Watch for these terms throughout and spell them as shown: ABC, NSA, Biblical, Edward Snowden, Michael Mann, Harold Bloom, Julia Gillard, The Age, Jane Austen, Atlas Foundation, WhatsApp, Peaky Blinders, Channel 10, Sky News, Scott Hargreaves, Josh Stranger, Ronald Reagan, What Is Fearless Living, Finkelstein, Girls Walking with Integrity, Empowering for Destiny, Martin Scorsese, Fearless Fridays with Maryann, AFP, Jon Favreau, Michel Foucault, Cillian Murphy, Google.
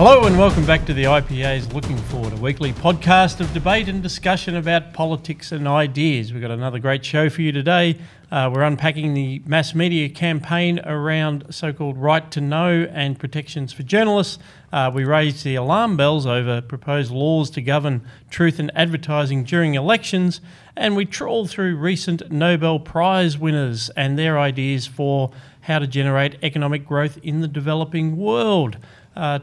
Hello and welcome back to the IPA's Looking Forward, a weekly podcast of debate and discussion about politics and ideas. We've got another great show for you today. We're unpacking the mass media campaign around so-called right to know and protections for journalists. We raised the alarm bells over proposed laws to govern truth in advertising during elections, and we trawled through recent Nobel Prize winners and their ideas for how to generate economic growth in the developing world.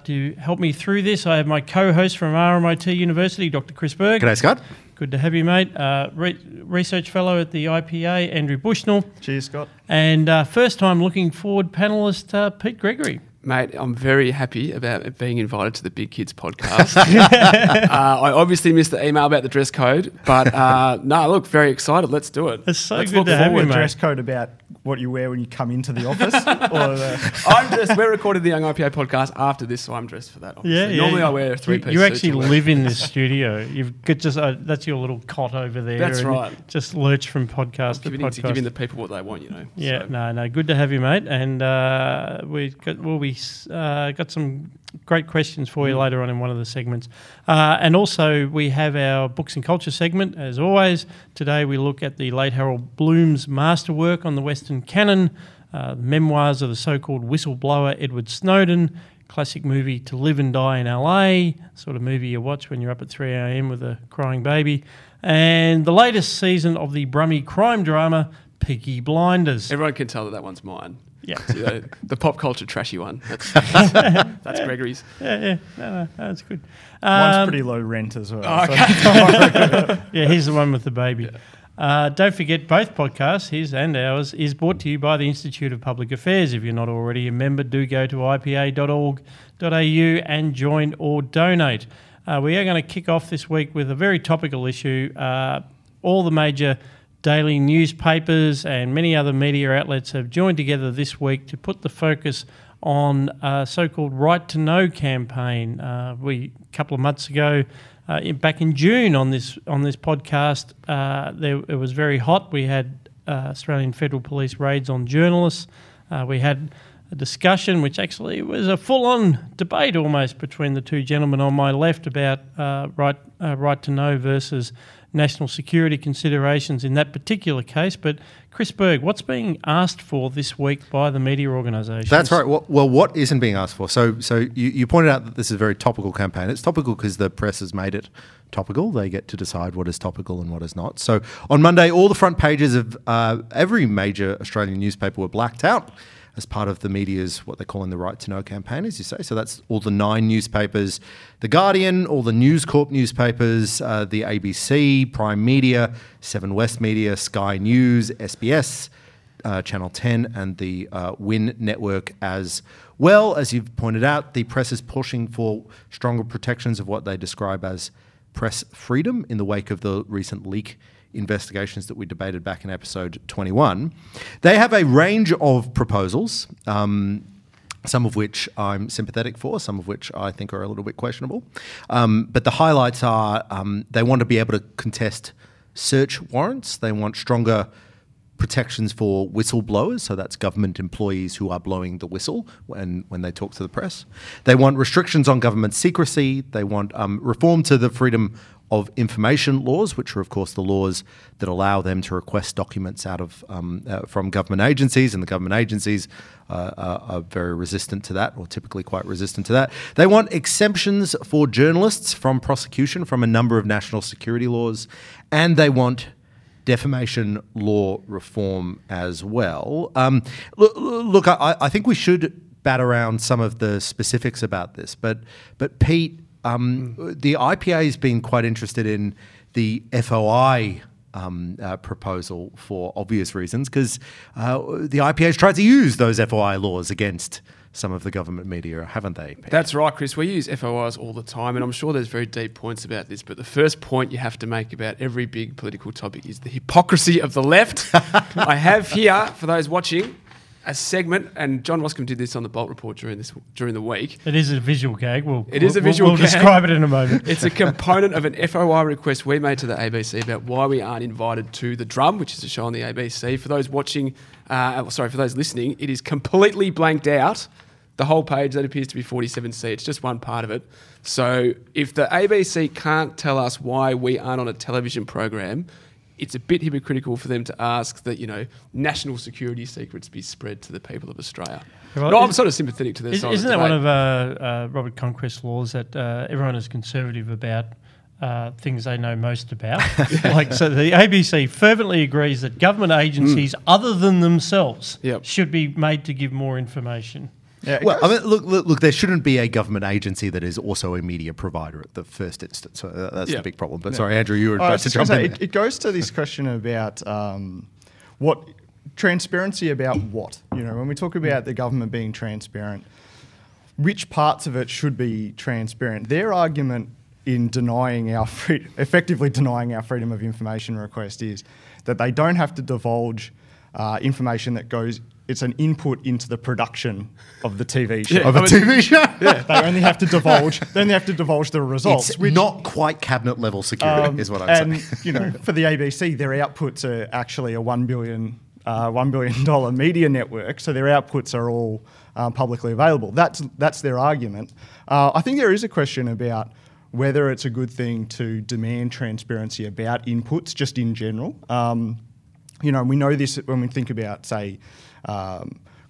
To help me through this, I have my co-host from RMIT University, Dr. Chris Berg. G'day, Scott. Good to have you, mate. Research fellow at the IPA, Andrew Bushnell. Cheers, Scott. And first-time Looking Forward panellist, Pete Gregory. Mate, I'm very happy about being invited to the Big Kids podcast. I obviously missed the email about the dress code, but no, look, very excited. Let's do it. It's so good to have you, mate. Dress code about what you wear when you come into the office. I'm dressed. We're recording the Young IPA podcast after this, so I'm dressed for that. Obviously. Yeah. Normally I wear a three-piece. You actually live in this studio. You've got just that's your little cot over there. That's right. Just lurch from podcast to podcast. Giving the people what they want, you know. Yeah. So. No. Good to have you, mate. And we've got some great questions for you later on in one of the segments. And also we have our Books and Culture segment, as always. Today we look at the late Harold Bloom's masterwork on the Western canon, memoirs of the so-called whistleblower Edward Snowden, classic movie To Live and Die in LA, sort of movie you watch when you're up at 3 a.m. with a crying baby, and the latest season of the Brummy crime drama Peaky Blinders. Everyone can tell that one's mine. Yeah, the pop culture trashy one. That's Gregory's. Yeah. No, that's good. One's pretty low rent as well. Oh, okay. So yeah, he's the one with the baby. Yeah. Don't forget, both podcasts, his and ours, is brought to you by the Institute of Public Affairs. If you're not already a member, do go to ipa.org.au and join or donate. We are going to kick off this week with a very topical issue. All the major daily newspapers and many other media outlets have joined together this week to put the focus on a so-called Right to Know campaign. A couple of months ago, back in June on this podcast, it was very hot. We had Australian Federal Police raids on journalists. We had a discussion, which actually was a full-on debate almost between the two gentlemen on my left about right to know versus national security considerations in that particular case. But Chris Berg, what's being asked for this week by the media organisations? That's right. Well, what isn't being asked for? So you pointed out that this is a very topical campaign. It's topical because the press has made it topical. They get to decide what is topical and what is not. So on Monday, all the front pages of every major Australian newspaper were blacked out as part of the media's, what they're calling the Right to Know campaign, as you say. So that's all the 9 newspapers, The Guardian, all the News Corp newspapers, the ABC, Prime Media, 7 West Media, Sky News, SBS, Channel 10, and the WIN network as well. As you've pointed out, the press is pushing for stronger protections of what they describe as press freedom in the wake of the recent leak investigations that we debated back in episode 21. They have a range of proposals, some of which I'm sympathetic for, some of which I think are a little bit questionable. But the highlights are they want to be able to contest search warrants. They want stronger protections for whistleblowers, so that's government employees who are blowing the whistle when they talk to the press. They want restrictions on government secrecy. They want reform to the freedom of information laws, which are of course the laws that allow them to request documents out of from government agencies, and the government agencies are very resistant to that, or typically quite resistant to that. They want exemptions for journalists from prosecution from a number of national security laws, and they want defamation law reform as well. Look, I think we should bat around some of the specifics about this, but Pete, the IPA has been quite interested in the FOI proposal for obvious reasons, because the IPA has tried to use those FOI laws against some of the government media, haven't they, Pete? That's right, Chris. We use FOIs all the time, and I'm sure there's very deep points about this, but the first point you have to make about every big political topic is the hypocrisy of the left. I have here, for those watching, a segment, and John Roscombe did this on the Bolt Report during the week. It is a visual gag. We'll describe it in a moment. It's a component of an FOI request we made to the ABC about why we aren't invited to The Drum, which is a show on the ABC. For those listening, it is completely blanked out The whole page, that appears to be 47C. It's just one part of it. So if the ABC can't tell us why we aren't on a television program, it's a bit hypocritical for them to ask that, you know, national security secrets be spread to the people of Australia. Well, no, I'm sort of sympathetic to this. Isn't that one of Robert Conquest's laws that everyone is conservative about things they know most about? Like, so the ABC fervently agrees that government agencies other than themselves should be made to give more information. Yeah, well, I mean, look, there shouldn't be a government agency that is also a media provider at the first instance. So that's the big problem. But sorry, Andrew, you were about to jump in. It goes to this question about what transparency about what? You know, when we talk about the government being transparent, which parts of it should be transparent? Their argument in denying our effectively denying our freedom of information request is that they don't have to divulge information that goes. It's an input into the production of the TV show. They only have to divulge. They only have to divulge the results. It's not quite cabinet level security, is what I'm saying. And you know, for the ABC, their outputs are actually a $1 billion media network, so their outputs are all publicly available. That's their argument. I think there is a question about whether it's a good thing to demand transparency about inputs just in general. You know, we know this when we think about, say,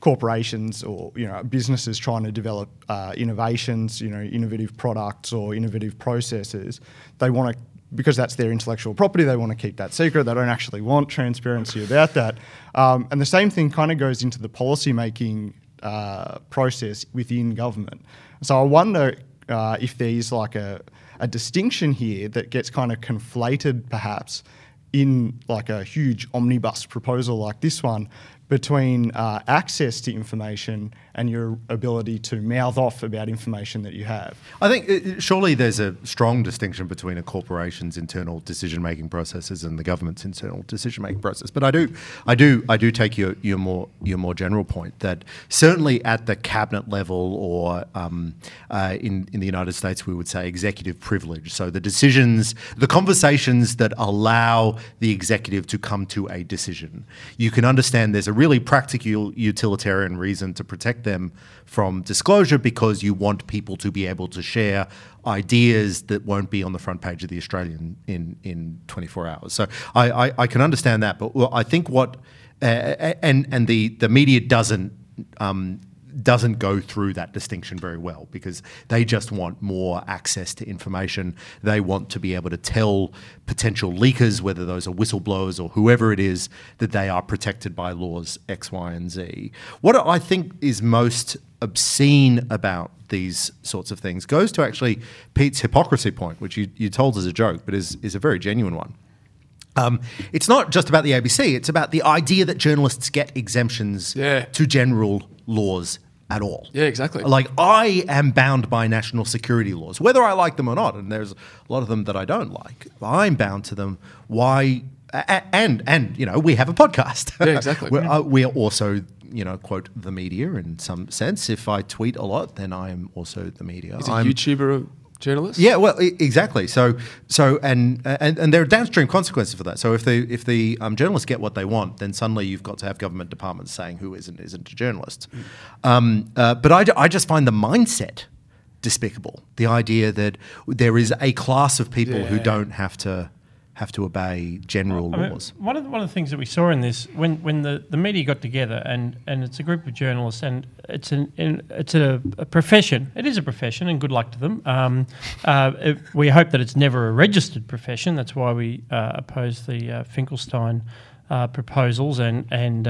corporations or, you know, businesses trying to develop innovations, you know, innovative products or innovative processes. They want to, because that's their intellectual property, they want to keep that secret. They don't actually want transparency about that. And the same thing kind of goes into the policymaking process within government. So I wonder if there's like a distinction here that gets kind of conflated perhaps in like a huge omnibus proposal like this one, between access to information and your ability to mouth off about information that you have. I think surely there's a strong distinction between a corporation's internal decision-making processes and the government's internal decision-making process. But I do take your more general point that certainly at the cabinet level or in the United States we would say executive privilege. So the decisions, the conversations that allow the executive to come to a decision, you can understand there's a really practical utilitarian reason to protect them from disclosure because you want people to be able to share ideas that won't be on the front page of The Australian in 24 hours. So I can understand that, but I think what and the media doesn't go through that distinction very well because they just want more access to information. They want to be able to tell potential leakers, whether those are whistleblowers or whoever it is, that they are protected by laws X, Y, and Z. What I think is most obscene about these sorts of things goes to actually Pete's hypocrisy point, which you told as a joke, but is a very genuine one. It's not just about the ABC, it's about the idea that journalists get exemptions to general laws at all. Yeah, exactly. Like, I am bound by national security laws, whether I like them or not, and there's a lot of them that I don't like. I'm bound to them. Why? And you know, we have a podcast. Yeah, exactly. We are also, you know, quote, the media in some sense. If I tweet a lot, then I am also the media. Is I'm a YouTuber journalist? Yeah, well, exactly. So there are downstream consequences for that. So if the journalists get what they want, then suddenly you've got to have government departments saying who isn't a journalist. But I just find the mindset despicable. The idea that there is a class of people who don't have to obey general laws. One of the things that we saw in this, when the media got together and it's a group of journalists and it's a profession. It is a profession, and good luck to them. We hope that it's never a registered profession. That's why we opposed the Finkelstein proposals and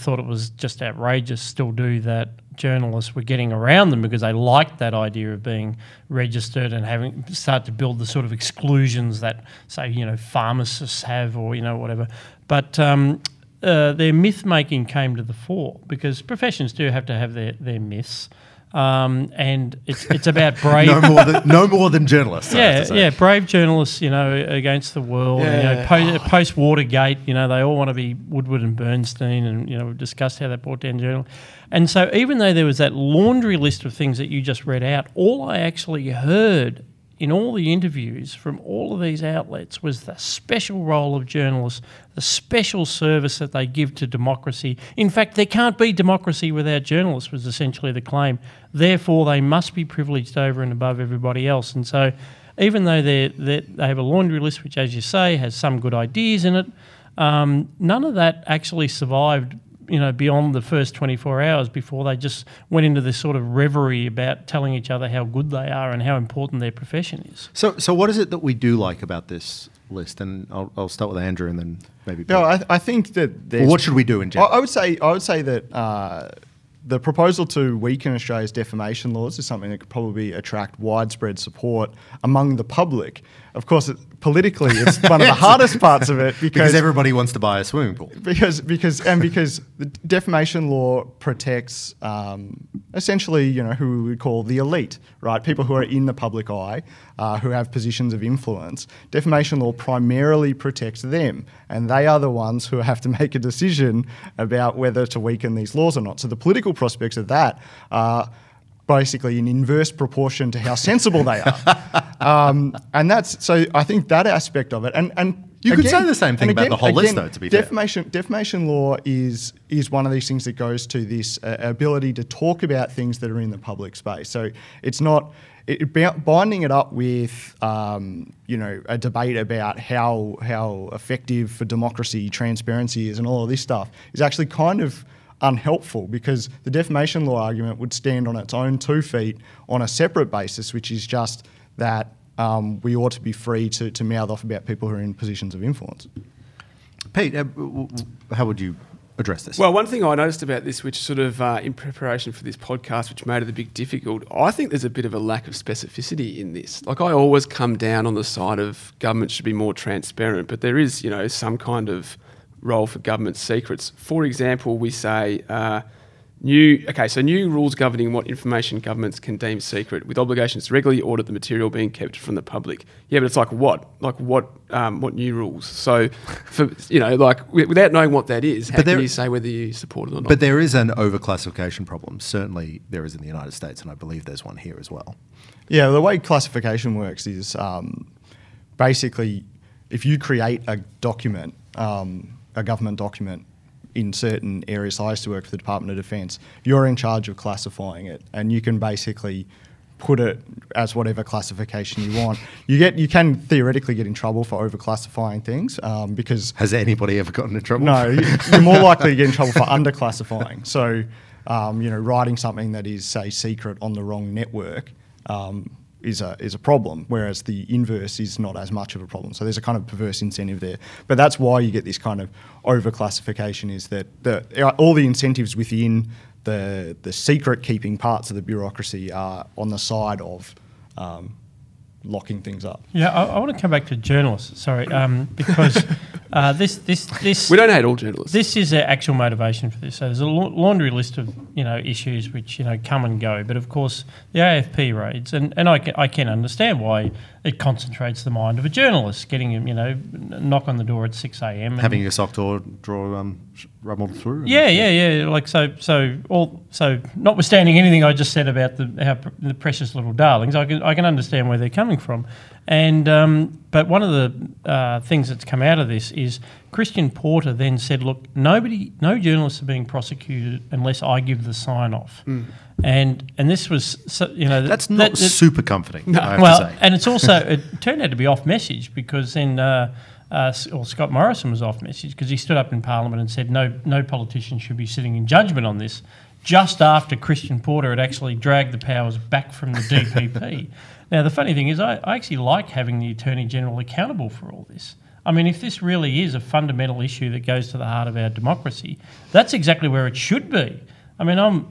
thought it was just outrageous. Still do that. Journalists were getting around them because they liked that idea of being registered and having start to build the sort of exclusions that, say, you know, pharmacists have or, you know, whatever. But their myth-making came to the fore because professions do have to have their myths. And it's about brave... no more than journalists. Yeah, brave journalists, you know, against the world. Yeah, you know, post-Watergate, you know, they all want to be Woodward and Bernstein and, you know, we've discussed how that brought down journalism. And so even though there was that laundry list of things that you just read out, all I actually heard in all the interviews from all of these outlets was the special role of journalists, the special service that they give to democracy. In fact, there can't be democracy without journalists was essentially the claim. Therefore, they must be privileged over and above everybody else. And so even though they have a laundry list, which, as you say, has some good ideas in it, none of that actually survived, you know, beyond the first 24 hours before they just went into this sort of reverie about telling each other how good they are and how important their profession is. So what is it that we do like about this list? And I'll start with Andrew and then maybe Pete. No, I think that there's... Well, what should we do in general? I would say that the proposal to weaken Australia's defamation laws is something that could probably attract widespread support among the public. Of course, politically, it's one of the hardest parts of it because everybody wants to buy a swimming pool. Because the defamation law protects essentially, you know, who we call the elite, right? People who are in the public eye, who have positions of influence. Defamation law primarily protects them, and they are the ones who have to make a decision about whether to weaken these laws or not. So the political prospects of that are basically in inverse proportion to how sensible they are. And that's, so I think that aspect of it, and you could say the same thing about the whole list, though, to be fair. Defamation law is one of these things that goes to this ability to talk about things that are in the public space. So it's not binding it up with you know, a debate about how effective for democracy transparency is and all of this stuff is actually kind of unhelpful, because the defamation law argument would stand on its own 2 feet on a separate basis, which is just that we ought to be free to mouth off about people who are in positions of influence. Pete, how would you address this? Well, one thing I noticed about this, which sort of in preparation for this podcast, which made it a bit difficult, I think there's a bit of a lack of specificity in this. Like, I always come down on the side of government should be more transparent, but there is, you know, some kind of role for government secrets. For example, we say... new rules governing what information governments can deem secret, with obligations to regularly audit the material being kept from the public. Yeah, but it's like what? Like what new rules? So, for, you know, like without knowing what that is, how can you say whether you support it or not? But there is an overclassification problem. Certainly there is in the United States, and I believe there's one here as well. Yeah, the way classification works is basically if you create a document, a government document, in certain areas. I used to work for the Department of Defence. You're in charge of classifying it, and you can basically put it as whatever classification you want. You can theoretically get in trouble for over-classifying things because... Has anybody ever gotten in trouble? No, you're more likely to get in trouble for under-classifying. So, you know, writing something that is, say, secret on the wrong network is a problem, whereas the inverse is not as much of a problem. So there's a kind of perverse incentive there. But that's why you get this kind of overclassification, is that all the incentives within the secret-keeping parts of the bureaucracy are on the side of locking things up. Yeah, I want to come back to journalists, sorry, because this... We don't hate all journalists. This is the actual motivation for this. So there's a laundry list of, you know, issues which, you know, come and go. But, of course, the AFP raids, and I can understand why it concentrates the mind of a journalist, getting him, you know, knock on the door at 6 a.m. Having your sock drawer rumbled through. Yeah. Like, so notwithstanding anything I just said about the precious little darlings, I can understand where they're coming from. And but one of the things that's come out of this is Christian Porter then said, look, no journalists are being prosecuted unless I give the sign off. Mm. And this was, so, you know... That's not super comforting, no. I have to say. And it's also, it turned out to be off message, because then Scott Morrison was off message, because he stood up in Parliament and said no politician should be sitting in judgment on this, just after Christian Porter had actually dragged the powers back from the DPP. Now, the funny thing is I actually like having the Attorney General accountable for all this. I mean, if this really is a fundamental issue that goes to the heart of our democracy, that's exactly where it should be. I mean, I'm,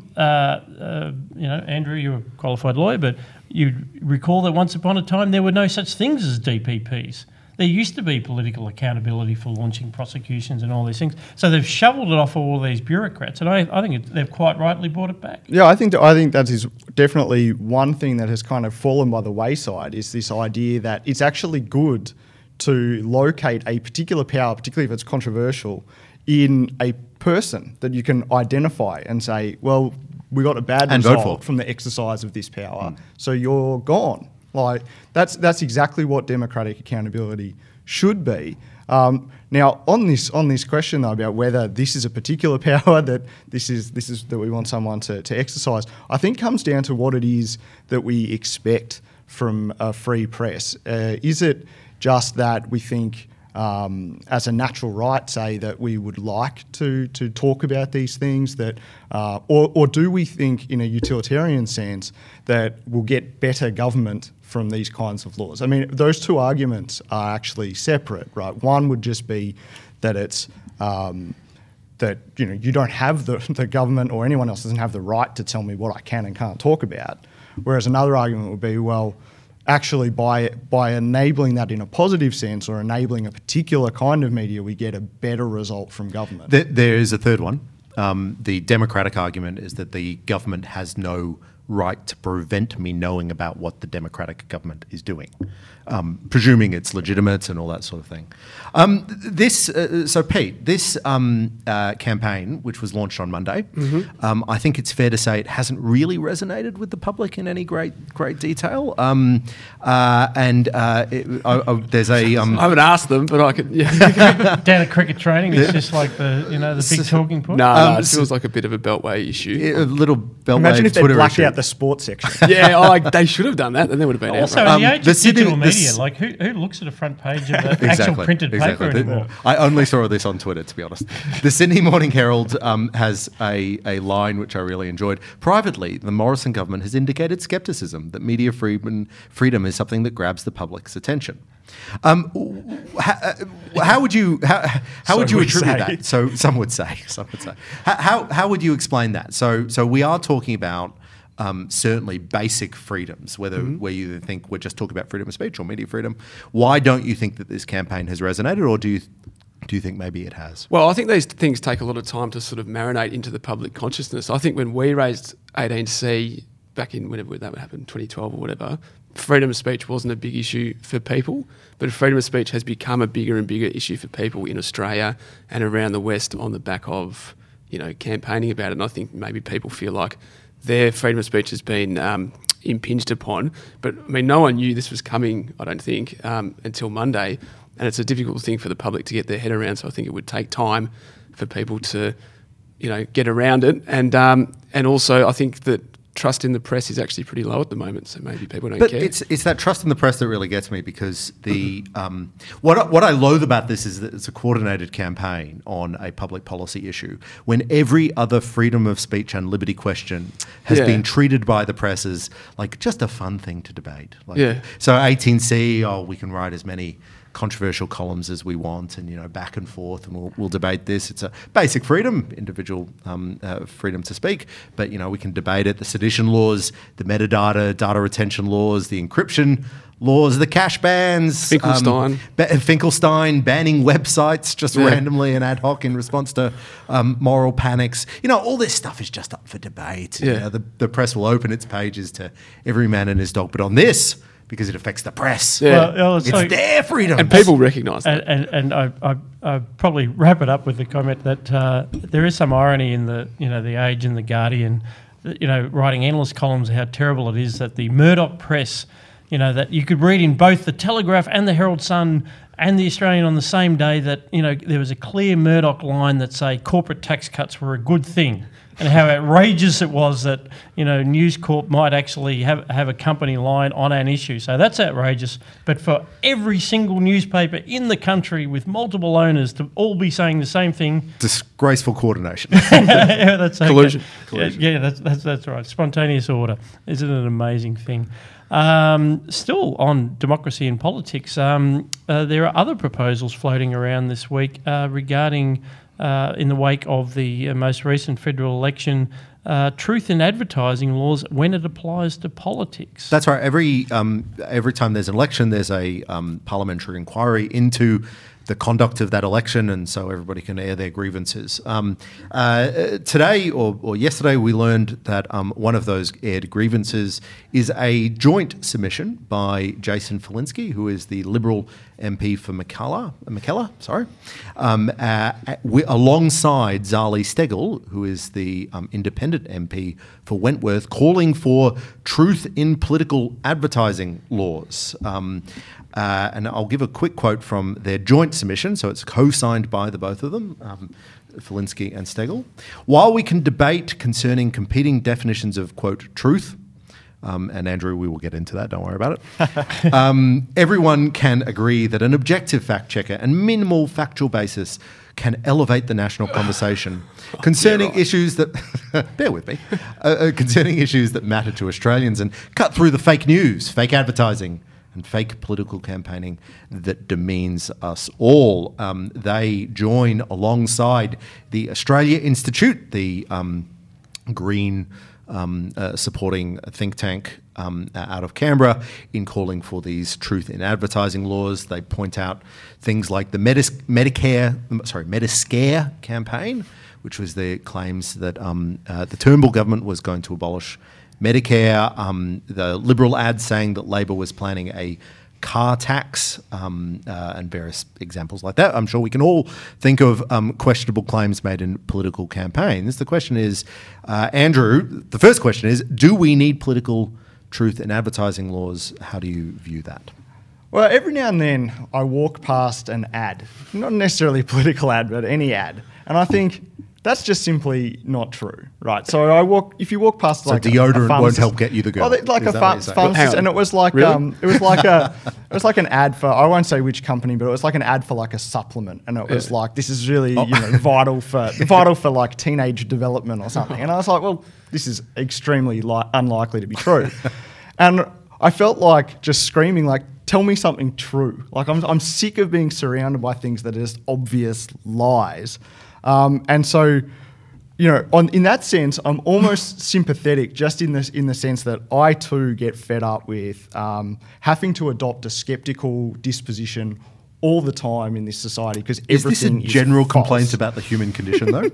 you know, Andrew, you're a qualified lawyer, but you recall that once upon a time there were no such things as DPPs. There used to be political accountability for launching prosecutions and all these things. So they've shoveled it off for all these bureaucrats, and I think they've quite rightly brought it back. Yeah, I think that is definitely one thing that has kind of fallen by the wayside, is this idea that it's actually good to locate a particular power, particularly if it's controversial, in a person that you can identify and say, well, we got a bad result from the exercise of this power, so you're gone. Like that's exactly what democratic accountability should be. Now, on this question though about whether this is a particular power that this is that we want someone to exercise, I think comes down to what it is that we expect from a free press. Is it just that we think as a natural right, say, that we would like to talk about these things, that, or do we think in a utilitarian sense that we'll get better government from these kinds of laws? I mean, those two arguments are actually separate, right? One would just be that it's that, you know, you don't have the government or anyone else doesn't have the right to tell me what I can and can't talk about. Whereas another argument would be, well, actually by enabling that in a positive sense or enabling a particular kind of media, we get a better result from government. There is a third one. The democratic argument is that the government has no right to prevent me knowing about what the democratic government is doing, presuming it's legitimate and all that sort of thing. So Pete, this campaign, which was launched on Monday, mm-hmm. I think it's fair to say it hasn't really resonated with the public in any great detail. There's a... I haven't asked them, but I could... Yeah. Down at cricket training, it's just like the big talking point. No, it feels like a bit of a beltway issue. A little beltway. Imagine if they blacked out the sports section. Yeah, they should have done that, then they would have been also, out. Also, in the age of digital media, like who looks at a front page of an actual printed paper anymore? I only saw this on Twitter, to be honest. The Sydney Morning Herald has a line which I really enjoyed. Privately, the Morrison government has indicated scepticism that media freedom is something that grabs the public's attention. How would you attribute that? So some would say. How would you explain that? So we are talking about certainly basic freedoms, whether mm-hmm. where you think we're just talking about freedom of speech or media freedom. Why don't you think that this campaign has resonated, or do you think maybe it has? Well, I think these things take a lot of time to sort of marinate into the public consciousness. I think when we raised 18C back in whenever that would happen, 2012 or whatever, freedom of speech wasn't a big issue for people, but freedom of speech has become a bigger and bigger issue for people in Australia and around the West on the back of, you know, campaigning about it. And I think maybe people feel like their freedom of speech has been impinged upon. But, I mean, no one knew this was coming, I don't think, until Monday. And it's a difficult thing for the public to get their head around. So I think it would take time for people to, you know, get around it. And also I think that trust in the press is actually pretty low at the moment, so maybe people don't care. But it's that trust in the press that really gets me, because the what I loathe about this is that it's a coordinated campaign on a public policy issue when every other freedom of speech and liberty question has been treated by the press as like just a fun thing to debate. Like, so 18C, we can write as many controversial columns as we want, and, you know, back and forth, and we'll debate this. It's a basic freedom, individual freedom to speak, but, you know, we can debate it. The sedition laws, the metadata, data retention laws, the encryption laws, the cash bans, Finkelstein banning websites just randomly and ad hoc in response to moral panics. You know, all this stuff is just up for debate. Yeah. You know, the press will open its pages to every man and his dog, but on this, because it affects the press. Yeah. Well, it's like their freedom. And people recognise that. And I probably wrap it up with the comment that there is some irony in the Age and the Guardian, you know, writing endless columns how terrible it is that the Murdoch press, you know, that you could read in both the Telegraph and the Herald Sun and the Australian on the same day that, you know, there was a clear Murdoch line that say corporate tax cuts were a good thing. And how outrageous it was that, you know, News Corp might actually have a company line on an issue. So that's outrageous. But for every single newspaper in the country with multiple owners to all be saying the same thing. Disgraceful coordination. Yeah, that's okay. Collusion. Yeah, that's right. Spontaneous order. Isn't it an amazing thing? Still on democracy and politics, there are other proposals floating around this week regarding... in the wake of the most recent federal election, truth in advertising laws when it applies to politics. That's right. Every time there's an election, there's a parliamentary inquiry into the conduct of that election, and so everybody can air their grievances. Today or yesterday, we learned that one of those aired grievances is a joint submission by Jason Falinski, who is the Liberal MP for MacKellar, alongside Zali Steggall, who is the independent MP for Wentworth, calling for truth in political advertising laws. And I'll give a quick quote from their joint submission, so it's co-signed by the both of them, Falinski and Steggall. While we can debate concerning competing definitions of, quote, truth, and Andrew, we will get into that, don't worry about it. Everyone can agree that an objective fact checker and minimal factual basis can elevate the national conversation concerning issues that, bear with me, concerning issues that matter to Australians and cut through the fake news, fake advertising, and fake political campaigning that demeans us all. They join alongside the Australia Institute, the green supporting think tank out of Canberra, in calling for these truth in advertising laws. They point out things like the Mediscare campaign, which was their claims that the Turnbull government was going to abolish Medicare, the Liberal ad saying that Labor was planning a car tax, and various examples like that. I'm sure we can all think of questionable claims made in political campaigns. The question is, Andrew, the first question is, do we need political truth in advertising laws? How do you view that? Well, every now and then I walk past an ad, not necessarily a political ad, but any ad, and I think, that's just simply not true, right? So if you walk past like deodorant won't help get you the girl. Like a pharmacist, and it was like an ad for, I won't say which company, but it was like an ad for like a supplement, and it was like, this is really vital for like teenage development or something. And I was like, well, this is extremely unlikely to be true, and I felt like just screaming like, tell me something true. Like I'm sick of being surrounded by things that are just obvious lies. And so, you know, in that sense, I'm almost sympathetic, just in the sense that I too get fed up with having to adopt a skeptical disposition all the time in this society, because everything is general complaint about the human condition, though?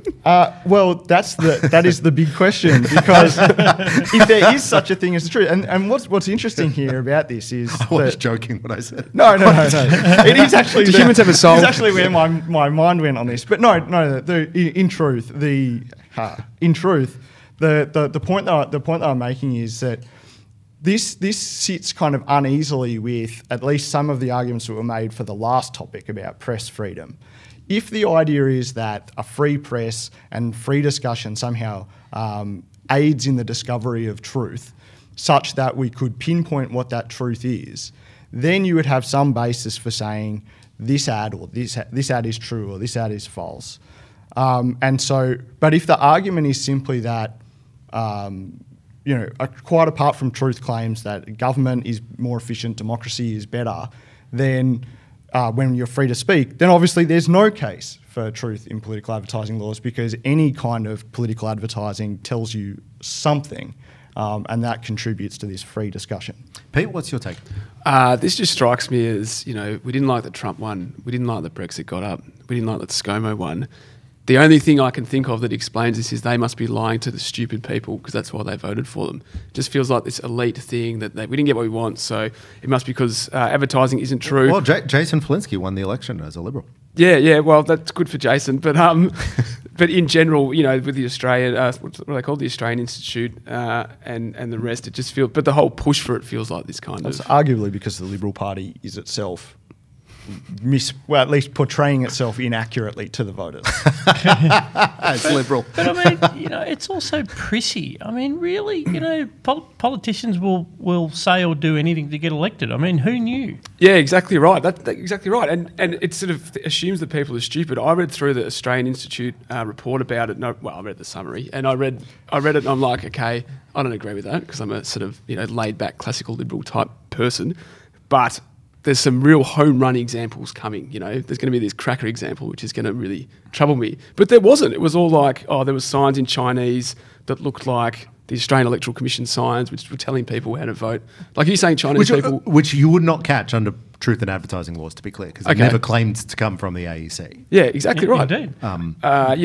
Well, that is the big question, because if there is such a thing as the truth, and what's interesting here about this is I was joking when I said no. It is actually do humans have a soul? It's actually where my mind went on this, but in truth, the point that I'm making is that This sits kind of uneasily with at least some of the arguments that were made for the last topic about press freedom. If the idea is that a free press and free discussion somehow aids in the discovery of truth, such that we could pinpoint what that truth is, then you would have some basis for saying this ad or this ad is true or this ad is false. But if the argument is simply that you know, quite apart from truth claims that government is more efficient, democracy is better, then when you're free to speak, then obviously there's no case for truth in political advertising laws, because any kind of political advertising tells you something, and that contributes to this free discussion. Pete, what's your take? This just strikes me as, you know, we didn't like that Trump won, we didn't like that Brexit got up, we didn't like that ScoMo won. The only thing I can think of that explains this is they must be lying to the stupid people, because that's why they voted for them. It just feels like this elite thing that we didn't get what we want, so it must be because advertising isn't true. Well, Jason Falinski won the election as a Liberal. Yeah, well, that's good for Jason. But but in general, you know, with the Australian, what they call the Australian Institute and the rest, it just feels, but the whole push for it feels like this kind of... It's arguably because the Liberal Party is itself... at least portraying itself inaccurately to the voters. It's Liberal. But I mean, you know, it's also prissy. I mean, really, you know, politicians will say or do anything to get elected. I mean, who knew? Yeah, exactly right. That's exactly right. And it sort of assumes that people are stupid. I read through the Australian Institute report about it. I read the summary, and I read it, and I'm like, okay, I don't agree with that, because I'm a sort of, you know, laid back classical Liberal type person, but there's some real home run examples coming, you know. There's going to be this cracker example, which is going to really trouble me. But there wasn't. It was all like, oh, there were signs in Chinese that looked like the Australian Electoral Commission signs, which were telling people how to vote. Like, are you saying Chinese people... Which you would not catch under truth in advertising laws, to be clear, because it never claimed to come from the AEC. Yeah, exactly right. Indeed. A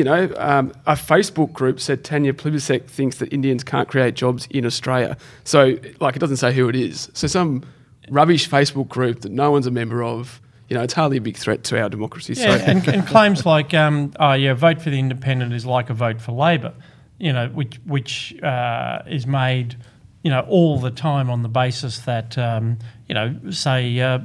Facebook group said Tanya Plibersek thinks that Indians can't create jobs in Australia. So, like, it doesn't say who it is. So some... rubbish Facebook group that no one's a member of, you know, it's hardly a big threat to our democracy. Yeah, so. and claims like, vote for the independent is like a vote for Labor, you know, which is made, you know, all the time on the basis that, say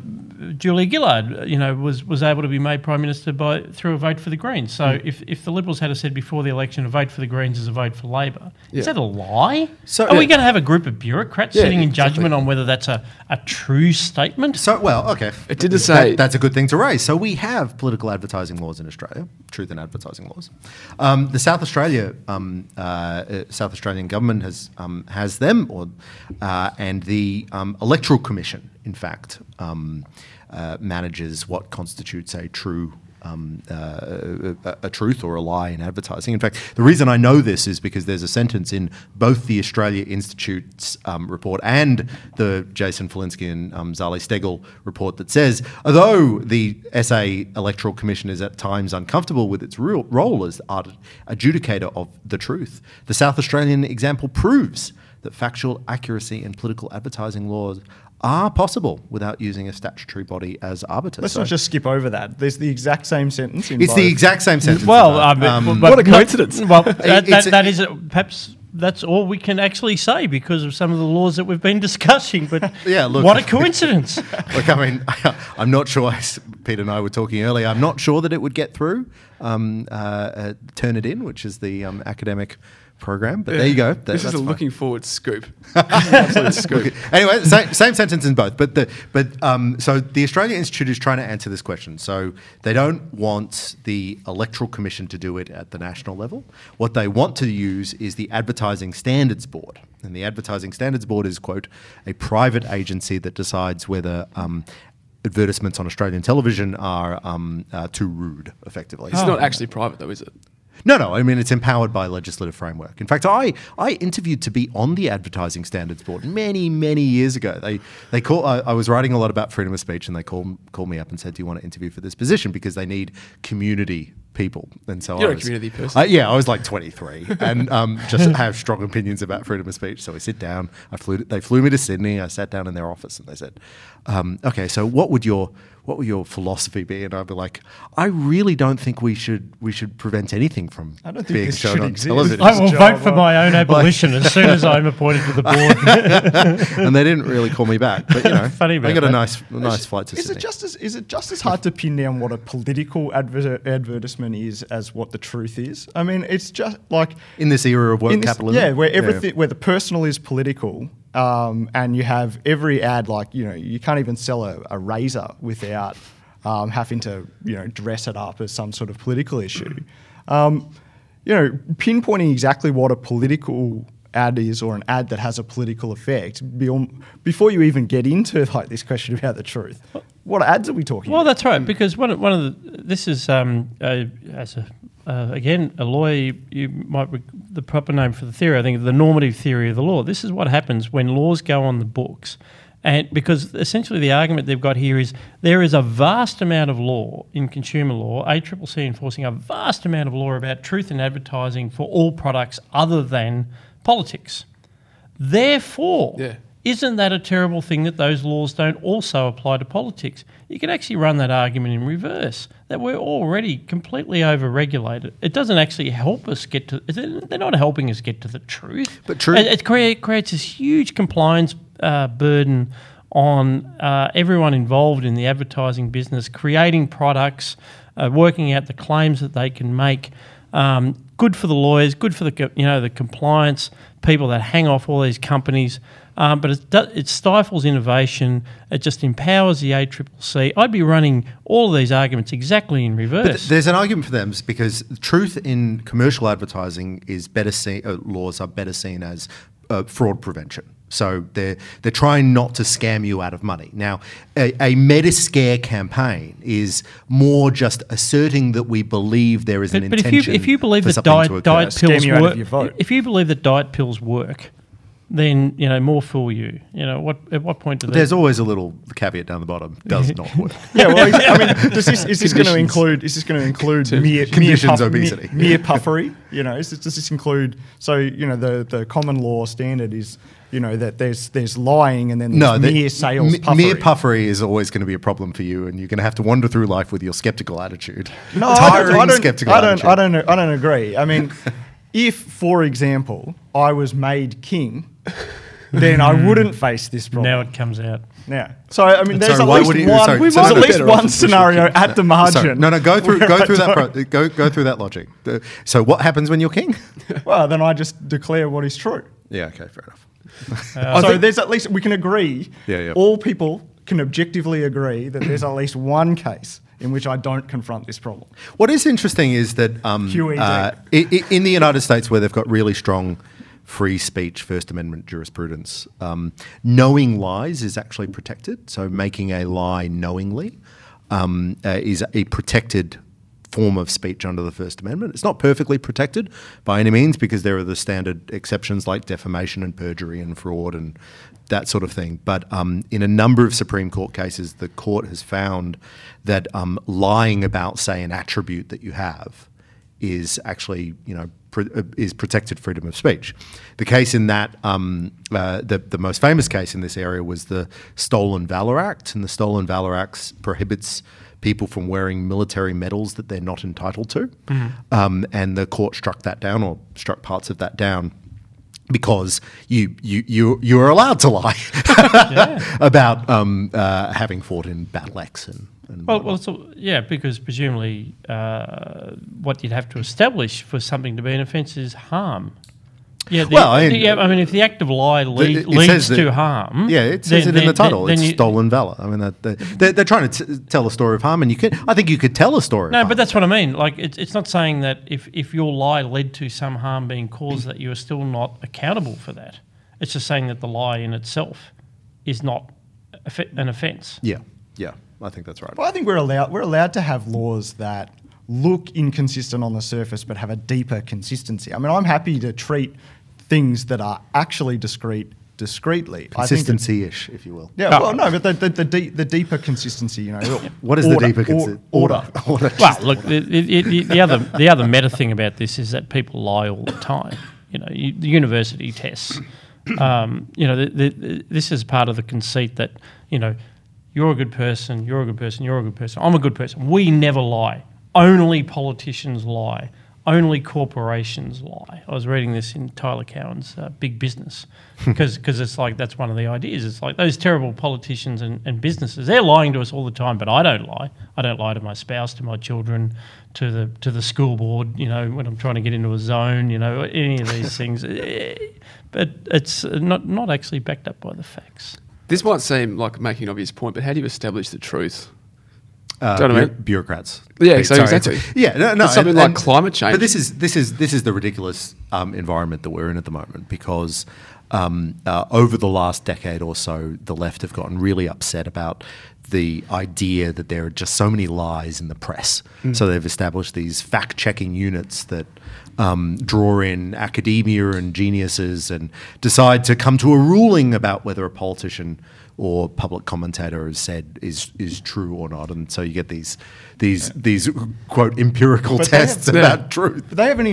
Julia Gillard, you know, was able to be made Prime Minister through a vote for the Greens. So if the Liberals had said before the election a vote for the Greens is a vote for Labor, is that a lie? So, are we going to have a group of bureaucrats sitting in judgment on whether that's a true statement? So, well, okay. It didn't say... That's a good thing to raise. So we have political advertising laws in Australia, truth in advertising laws. The South Australian government has them, and the Electoral Commission, in fact, manages what constitutes a true a truth or a lie in advertising. In fact, the reason I know this is because there's a sentence in both the Australia Institute's report and the Jason Falinski and Zali Steggall report that says, although the SA Electoral Commission is at times uncomfortable with its role as adjudicator of the truth, the South Australian example proves that factual accuracy and political advertising laws are possible without using a statutory body as arbiter. Let's not just skip over that. There's the exact same sentence. It's the exact same sentence. Well, what a coincidence. Well, perhaps that's all we can actually say because of some of the laws that we've been discussing. But what a coincidence. Look, I mean, I'm not sure, Pete and I were talking earlier, I'm not sure that it would get through Turnitin, which is the academic program, but there you go. This is a looking forward scoop. Absolute scoop. Anyway, same sentence in both. So the Australia Institute is trying to answer this question. So they don't want the Electoral Commission to do it at the national level. What they want to use is the Advertising Standards Board. And the Advertising Standards Board is, quote, a private agency that decides whether advertisements on Australian television are too rude, effectively. It's not actually private though, is it? No. I mean, it's empowered by a legislative framework. In fact, I interviewed to be on the Advertising Standards Board many, many years ago. I was writing a lot about freedom of speech, and they called me up and said, "Do you want to interview for this position?" Because they need community people. And so You're a community person. I was like 23 and just have strong opinions about freedom of speech. So I sit down. They flew me to Sydney. I sat down in their office, and they said, "Okay, so what would your philosophy be?" And I'd be like, "I really don't think we should prevent anything from being shown on television." I will vote for my own abolition as soon as I'm appointed to the board. And they didn't really call me back, but you know, I got a nice flight to Sydney. Is it just as hard to pin down what a political advertisement is as what the truth is? I mean, it's just like in this era of work capitalism, where everything, where the personal is political. And you have every ad, like, you know, you can't even sell a razor without having to, you know, dress it up as some sort of political issue. You know, pinpointing exactly what a political ad is or an ad that has a political effect before you even get into like this question about the truth. What ads are we talking about? Well, that's right, because one of the again, a lawyer, you might the proper name for the theory, I think, the normative theory of the law. This is what happens when laws go on the books. And because essentially the argument they've got here is there is a vast amount of law in consumer law, ACCC enforcing a vast amount of law about truth in advertising for all products other than politics. Therefore, isn't that a terrible thing that those laws don't also apply to politics? You can actually run that argument in reverse, that we're already completely over-regulated. It doesn't actually help us get to... They're not helping us get to the truth. But truth... It creates this huge compliance burden on everyone involved in the advertising business, creating products, working out the claims that they can make. Good for the lawyers, good for the the compliance people that hang off all these companies... but it stifles innovation. It just empowers the ACCC. I'd be running all of these arguments exactly in reverse. But there's an argument for them because truth in commercial advertising is laws are better seen as fraud prevention. So they're trying not to scam you out of money. Now, a Mediscare campaign is more just asserting that we believe there is an intention. But if you believe that diet pills work, then, you know, more fool you. You know, what at what point do they... There's always a little caveat down the bottom. Does not work. Yeah, well, I mean, is this going to include mere puffery? You know, does this include... So, you know, the common law standard is... You know, that there's lying and then there's mere sales puffery. Mere puffery is always going to be a problem for you, and you're going to have to wander through life with your skeptical attitude. No, I don't agree. I mean, if, for example, I was made king, then I wouldn't face this problem. Now it comes out. Yeah. So, I mean, there's at least one scenario at the margin. Sorry. No, go through that logic. So what happens when you're king? Well, then I just declare what is true. Yeah, okay, fair enough. So there's at least, we can agree, all people can objectively agree that there's at least one case in which I don't confront this problem. What is interesting is that in the United States, where they've got really strong free speech, First Amendment jurisprudence, knowing lies is actually protected. So making a lie knowingly is a protected form of speech under the First Amendment. It's not perfectly protected by any means, because there are the standard exceptions like defamation and perjury and fraud and that sort of thing. But in a number of Supreme Court cases, the court has found that lying about, say, an attribute that you have is actually, you know, is protected freedom of speech. The case in that, the most famous case in this area was the Stolen Valor Act, and the Stolen Valor Act prohibits people from wearing military medals that they're not entitled to. Mm-hmm. And the court struck that down, or struck parts of that down, because you are allowed to lie about having fought in Battle X and because presumably what you'd have to establish for something to be an offence is harm. Yeah, I mean, if the act of lie leads to harm... Yeah, it says it in the title. It's stolen valour. I mean, they're trying to tell a story of harm, and I think you could tell a story of harm. No, but that's what I mean. Like, it's not saying that if your lie led to some harm being caused that you are still not accountable for that. It's just saying that the lie in itself is not an offence. Yeah, yeah, I think that's right. Well, I think we're allowed to have laws that look inconsistent on the surface but have a deeper consistency. I mean, I'm happy to treat things that are actually discreetly. Consistency-ish, if you will. Yeah, well, no, but the deeper consistency, you know. What is the deeper consistency? Order. Well, look, the other meta thing about this is that people lie all the time. You know, the university tests. You know, this is part of the conceit that, you know, you're a good person, I'm a good person. We never lie. Only politicians lie. Only corporations lie. I was reading this in Tyler Cowen's Big Business, because it's like that's one of the ideas. It's like those terrible politicians and businesses, they're lying to us all the time, but I don't lie. I don't lie to my spouse, to my children, to the school board, you know, when I'm trying to get into a zone, you know, any of these things. But it's not actually backed up by the facts. This might seem like making an obvious point, but how do you establish the truth? Bureaucrats. Yeah, exactly. Yeah, no. It's something like climate change. But this is the ridiculous environment that we're in at the moment, because over the last decade or so, the left have gotten really upset about the idea that there are just so many lies in the press. Mm. So they've established these fact-checking units that draw in academia and geniuses and decide to come to a ruling about whether a politician or public commentator has said is true or not, and so you get these quote empirical tests about truth. But they have an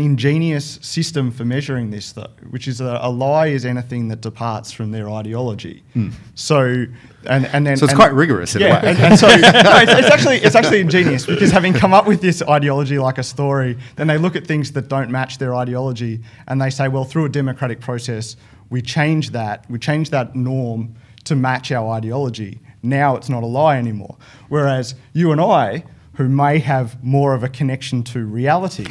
ingenious system for measuring this, though, which is a lie is anything that departs from their ideology. Mm. So it's quite rigorous in a way. And so it's actually ingenious, because having come up with this ideology like a story, then they look at things that don't match their ideology, and they say, well, through a democratic process, we change that norm to match our ideology. Now it's not a lie anymore. Whereas you and I, who may have more of a connection to reality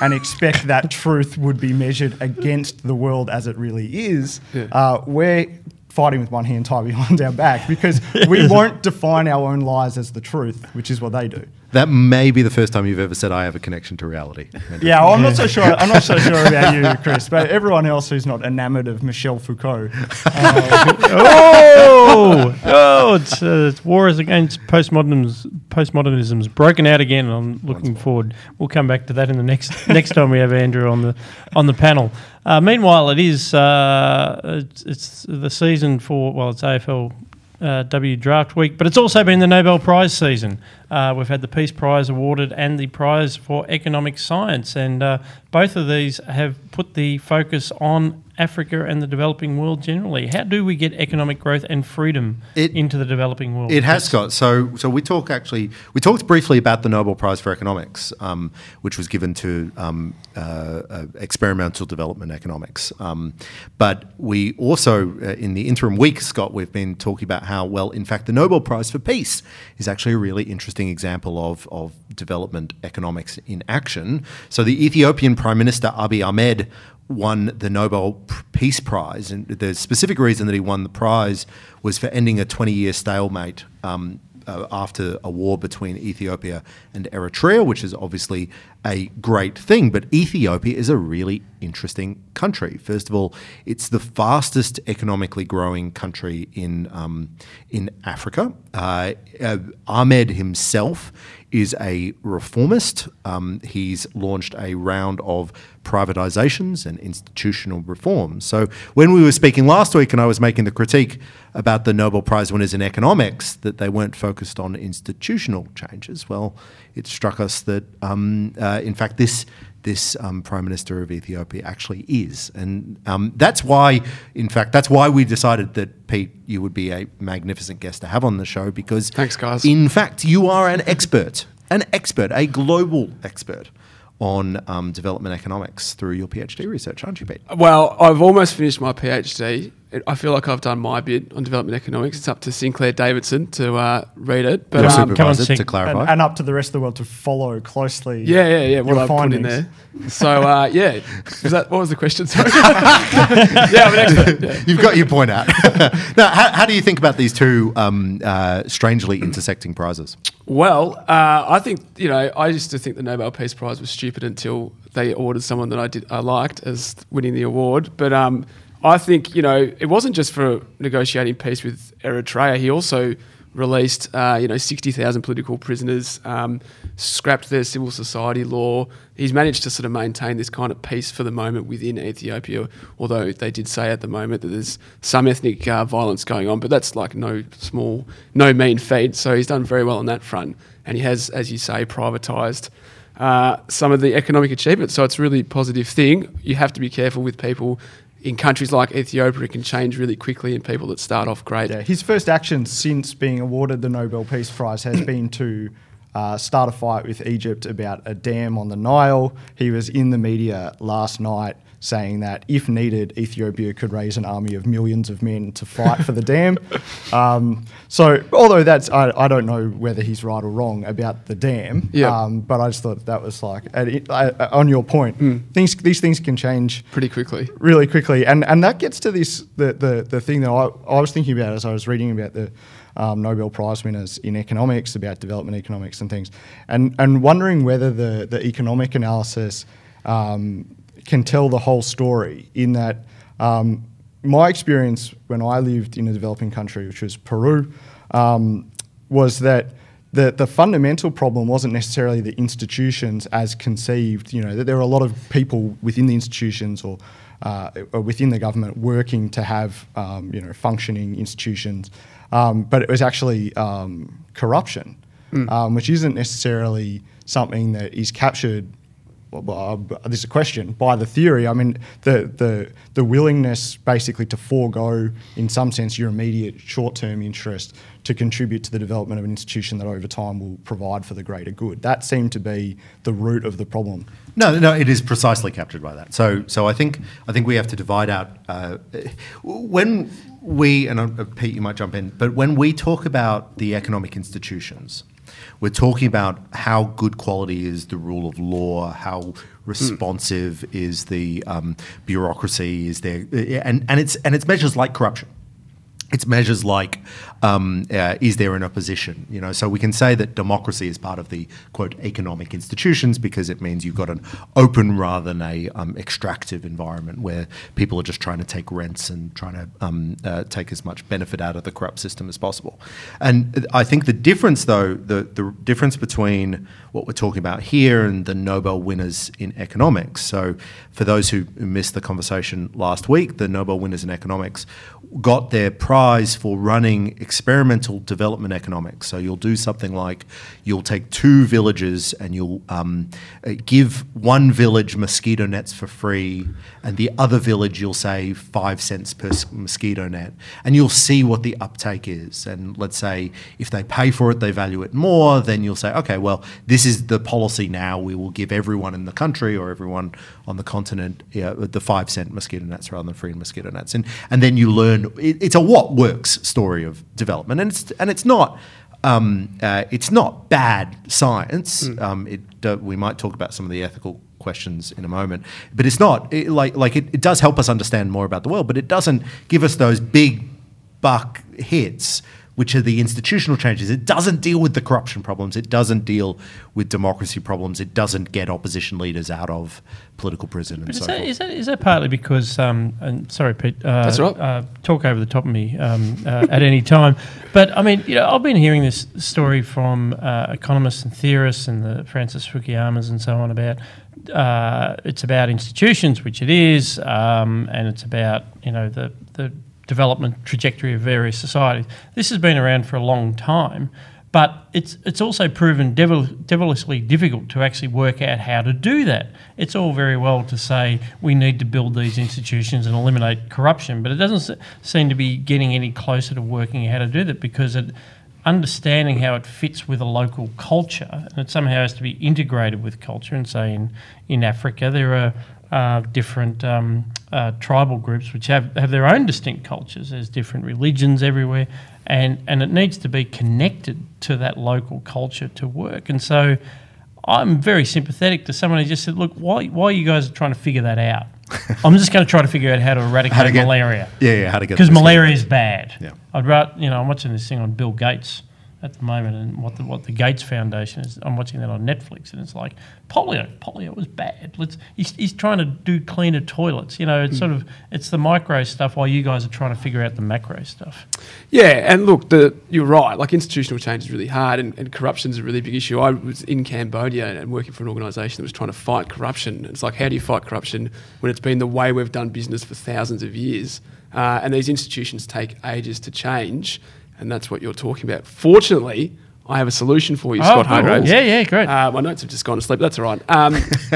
and expect that truth would be measured against the world as it really is, we're fighting with one hand tied behind our back, because we won't define our own lies as the truth, which is what they do. That may be the first time you've ever said, I have a connection to reality. Yeah, well, I'm not so sure about you, Chris, but everyone else who's not enamoured of Michel Foucault. It's war is against postmodernism's broken out again, and I'm looking forward. We'll come back to that in the next time we have Andrew on the panel. Meanwhile, it is it's the season for, well, it's AFL. W Draft Week, but it's also been the Nobel Prize season. We've had the Peace Prize awarded and the Prize for Economic Science, and both of these have put the focus on Africa and the developing world generally. How do we get economic growth and freedom into the developing world? It has, Scott. So we talked briefly about the Nobel Prize for Economics, which was given to experimental development economics. But we also, in the interim week, Scott, we've been talking about how, well, in fact, the Nobel Prize for Peace is actually a really interesting example of development economics in action. So the Ethiopian Prime Minister Abiy Ahmed won the Nobel Peace Prize, and the specific reason that he won the prize was for ending a 20-year stalemate after a war between Ethiopia and Eritrea, which is obviously a great thing. But Ethiopia is a really interesting country. First of all, it's the fastest economically growing country in Africa. Ahmed himself is a reformist. He's launched a round of privatizations and institutional reforms. So when we were speaking last week and I was making the critique about the Nobel Prize winners in economics, that they weren't focused on institutional changes, well, it struck us that, in fact, this Prime Minister of Ethiopia actually is. And that's why, in fact, that's why we decided that, Pete, you would be a magnificent guest to have on the show, because, thanks, guys, in fact, you are an expert, a global expert on development economics through your PhD research, aren't you, Pete? Well, I've almost finished my PhD. I feel like I've done my bit on development economics. It's up to Sinclair Davidson to read it, but supervise it to clarify, and up to the rest of the world to follow closely. Yeah. What I've put in there. So yeah, what was the question? Sorry. Yeah, I'm an expert. Yeah. You've got your point out. Now, how do you think about these two strangely intersecting prizes? Well, I think, I used to think the Nobel Peace Prize was stupid until they awarded someone that I liked as winning the award, but. I think, it wasn't just for negotiating peace with Eritrea. He also released, 60,000 political prisoners, scrapped their civil society law. He's managed to sort of maintain this kind of peace for the moment within Ethiopia, although they did say at the moment that there's some ethnic violence going on, but that's like no mean feat. So he's done very well on that front. And he has, as you say, privatised some of the economic achievements. So it's a really positive thing. You have to be careful with people. In countries like Ethiopia, it can change really quickly, and people that start off great. Yeah, his first action since being awarded the Nobel Peace Prize has been to start a fight with Egypt about a dam on the Nile. He was in the media last night saying that, if needed, Ethiopia could raise an army of millions of men to fight for the dam. So although that's, I don't know whether he's right or wrong about the dam, yeah. But I just thought that was like, on your point, these things can change pretty quickly, really quickly. And that gets to this, the thing that I was thinking about as I was reading about the Nobel Prize winners in economics, about development economics and things, and wondering whether the economic analysis, can tell the whole story, in that my experience when I lived in a developing country, which was Peru, was that the fundamental problem wasn't necessarily the institutions as conceived, that there were a lot of people within the institutions or within the government working to have, functioning institutions, but it was actually corruption, which isn't necessarily something that is captured. Well, this is a question by the theory. I mean, the willingness basically to forego, in some sense, your immediate short-term interest to contribute to the development of an institution that over time will provide for the greater good. That seemed to be the root of the problem. No, it is precisely captured by that. So I think we have to divide out when we, and Pete, you might jump in, but when we talk about the economic institutions, we're talking about how good quality is the rule of law, how responsive is the bureaucracy, is there, and it's measures like corruption. It's measures like, is there an opposition? You know, so we can say that democracy is part of the, quote, economic institutions because it means you've got an open rather than a extractive environment where people are just trying to take rents and trying to take as much benefit out of the corrupt system as possible. And I think the difference, though, the difference between what we're talking about here and the Nobel winners in economics. So for those who missed the conversation last week, the Nobel winners in economics got their prize for running experimental development economics. So you'll do something like you'll take two villages and you'll give one village mosquito nets for free and the other village you'll say 5 cents per mosquito net, and you'll see what the uptake is. And let's say if they pay for it, they value it more, then you'll say, okay, well, this is the policy now. We will give everyone in the country or everyone on the continent the 5 cent mosquito nets rather than free mosquito nets. And then you learn. It's a what works story of development, and it's not bad science. We might talk about some of the ethical questions in a moment, but it's not it does help us understand more about the world, but it doesn't give us those big buck hits, which are the institutional changes. It doesn't deal with the corruption problems. It doesn't deal with democracy problems. It doesn't get opposition leaders out of political prison and so forth. Is that partly because, and sorry, Pete, that's right. Talk over the top of me at any time. But, I mean, you know, I've been hearing this story from economists and theorists and the Francis Fukuyamas and so on about it's about institutions, which it is, and it's about, you know, the development trajectory of various societies. This has been around for a long time, but it's also proven devilishly difficult to actually work out how to do that. It's all very well to say we need to build these institutions and eliminate corruption, but it doesn't seem to be getting any closer to working out how to do that because understanding how it fits with a local culture, and it somehow has to be integrated with culture. And say in Africa there are different tribal groups which have their own distinct cultures. There's different religions everywhere, and it needs to be connected to that local culture to work. And so I'm very sympathetic to someone who just said, look, why you guys are trying to figure that out? I'm just going to try to figure out how to eradicate malaria. How to get, because malaria is bad. Yeah. I'd rather, you know, I'm watching this thing on Bill Gates at the moment, and what the Gates Foundation is. I'm watching that on Netflix, and it's like polio was bad. He's trying to do cleaner toilets. You know, it's sort of it's the micro stuff while you guys are trying to figure out the macro stuff. Yeah, and look, you're right. Like, institutional change is really hard, and corruption is a really big issue. I was in Cambodia and working for an organisation that was trying to fight corruption. It's like, how do you fight corruption when it's been the way we've done business for thousands of years, and these institutions take ages to change. And that's what you're talking about. Fortunately, I have a solution for you, Scott Hargraves. Yeah, great. My notes have just gone to sleep. That's all right.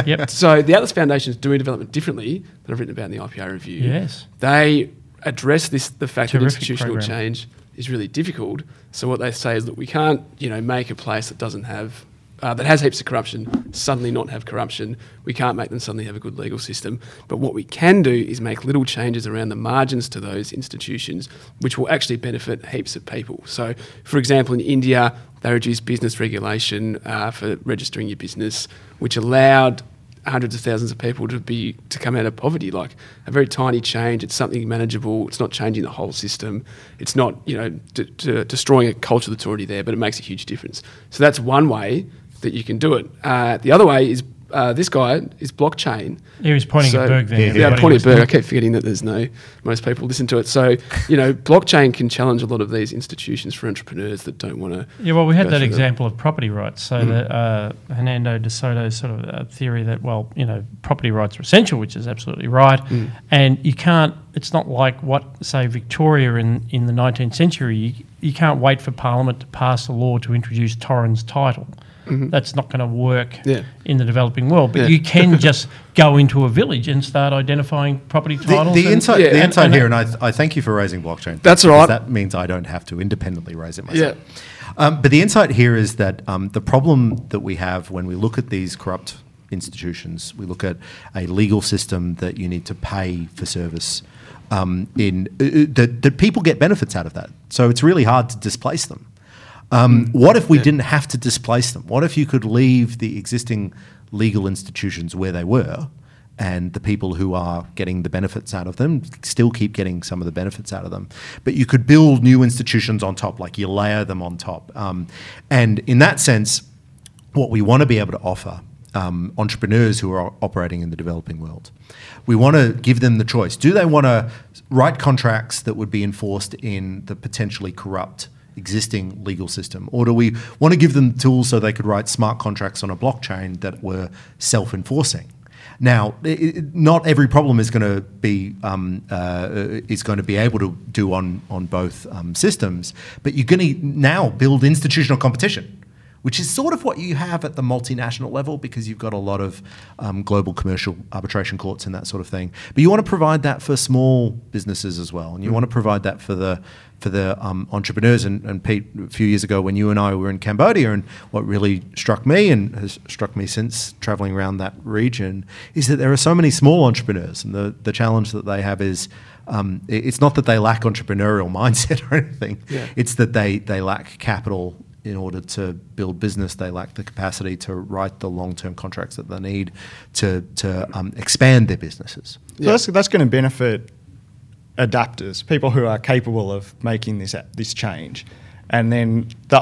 Yep. So the Atlas Foundation is doing development differently that I've written about in the IPA review. Yes. They address the fact that institutional change is really difficult. So what they say is that we can't, you know, make a place that doesn't have that has heaps of corruption suddenly not have corruption. We can't make them suddenly have a good legal system. But what we can do is make little changes around the margins to those institutions, which will actually benefit heaps of people. So, for example, in India, they reduced business regulation for registering your business, which allowed hundreds of thousands of people to come out of poverty. Like, a very tiny change. It's something manageable. It's not changing the whole system. It's not, you know, destroying a culture that's already there, but it makes a huge difference. So that's one way that you can do it. The other way is this guy is blockchain. He was pointing at Berg there. Yeah, pointing at Berg. I keep forgetting that there's no, most people listen to it. So, you know, blockchain can challenge a lot of these institutions for entrepreneurs that don't want to. Yeah, well, we had that example of property rights. So the Hernando de Soto's sort of theory that, well, you know, property rights are essential, which is absolutely right. And you can't, it's not like what, say, Victoria in the 19th century, you can't wait for Parliament to pass a law to introduce Torrens title. Mm-hmm. That's not going to work in the developing world. But you can just go into a village and start identifying property titles. The insight here, and I thank you for raising blockchain. That's right. That means I don't have to independently raise it myself. Yeah. But the insight here is that the problem that we have when we look at these corrupt institutions, we look at a legal system that you need to pay for service, that people get benefits out of that. So it's really hard to displace them. What if we didn't have to displace them? What if you could leave the existing legal institutions where they were and the people who are getting the benefits out of them still keep getting some of the benefits out of them. But you could build new institutions on top, like you layer them on top. And in that sense, what we want to be able to offer entrepreneurs who are operating in the developing world, we want to give them the choice. Do they want to write contracts that would be enforced in the potentially corrupt existing legal system? Or do we want to give them tools so they could write smart contracts on a blockchain that were self-enforcing? Now, not every problem is going to be able to do on both systems, but you're going to now build institutional competition, which is sort of what you have at the multinational level, because you've got a lot of global commercial arbitration courts and that sort of thing. But you want to provide that for small businesses as well, and you want to provide that for the entrepreneurs. And Pete, a few years ago when you and I were in Cambodia, and what really struck me and has struck me since traveling around that region is that there are so many small entrepreneurs, and the challenge that they have is it's not that they lack entrepreneurial mindset or anything. Yeah. It's that they lack capital. In order to build business, they lack the capacity to write the long-term contracts that they need to expand their businesses. So that's going to benefit adapters, people who are capable of making this change. And then the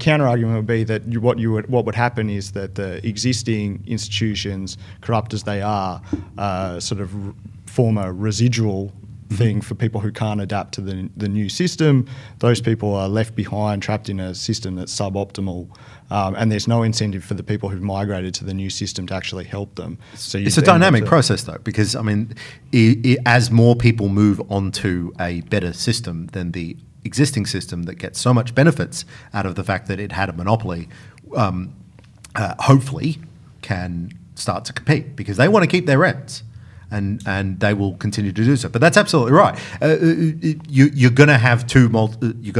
counter argument would be that what would happen is that the existing institutions, corrupt as they are, sort of form a residual thing for people who can't adapt to the new system. Those people are left behind, trapped in a system that's suboptimal, and there's no incentive for the people who've migrated to the new system to actually help them. So it's a dynamic process, though, because as more people move onto a better system than the existing system that gets so much benefits out of the fact that it had a monopoly, hopefully can start to compete, because they want to keep their rents. And they will continue to do so. But that's absolutely right. You're going to have you're going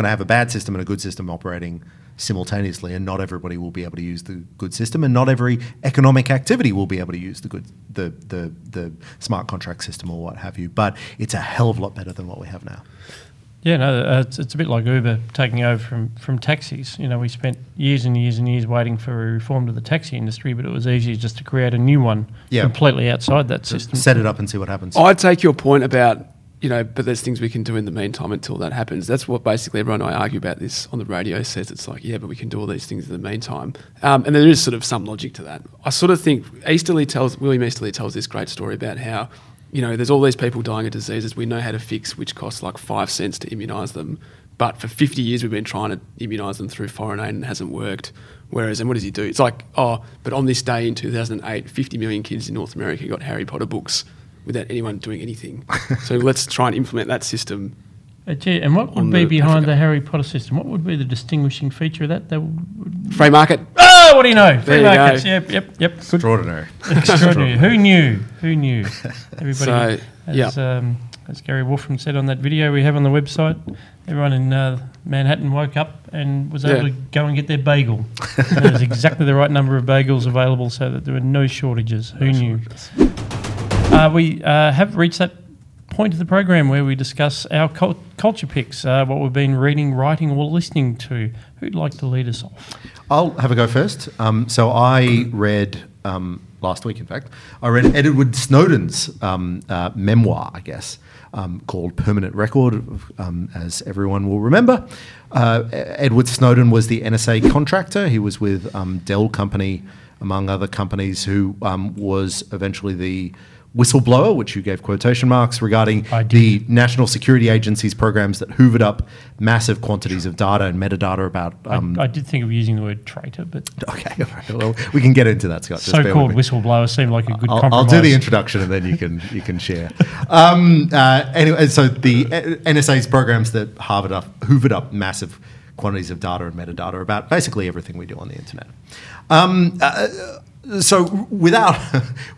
to have a bad system and a good system operating simultaneously, and not everybody will be able to use the good system, and not every economic activity will be able to use the smart contract system or what have you. But it's a hell of a lot better than what we have now. Yeah, no, it's a bit like Uber taking over from taxis. You know, we spent years and years and years waiting for a reform to the taxi industry, but it was easier just to create a new one completely outside that system. Set it up and see what happens. I take your point about, but there's things we can do in the meantime until that happens. That's what basically everyone I argue about this on the radio says. It's like, yeah, but we can do all these things in the meantime. And there is sort of some logic to that. I sort of think William Easterly tells this great story about how there's all these people dying of diseases we know how to fix, which costs like 5 cents to immunise them. But for 50 years we've been trying to immunise them through foreign aid and it hasn't worked. Whereas, and what does he do? It's like, but on this day in 2008, 50 million kids in North America got Harry Potter books without anyone doing anything. So let's try and implement that system. And what would be behind the Harry Potter system? What would be the distinguishing feature of that? Free market. Oh, what do you know? Free markets. Yep. Extraordinary. Who knew? Everybody. So, as Gary Wolfram said on that video we have on the website, everyone in Manhattan woke up and was able to go and get their bagel. There was exactly the right number of bagels available so that there were no shortages. Who knew? We have reached that point of the program where we discuss our culture picks, what we've been reading, writing or listening to. Who'd like to lead us off? I'll have a go first. So I read, last week in fact, I read Edward Snowden's memoir, I guess, called Permanent Record, as everyone will remember. Edward Snowden was the NSA contractor. He was with Dell Company, among other companies, who was eventually the whistleblower, which you gave quotation marks, regarding the National Security Agency's programs that hoovered up massive quantities of data and metadata about... I did think of using the word traitor, but... Okay, all right, well, we can get into that, Scott. So-called whistleblower seemed like a good compromise. I'll do the introduction and then you can share. Anyway, so the NSA's programs that hoovered up massive quantities of data and metadata about basically everything we do on the internet. So without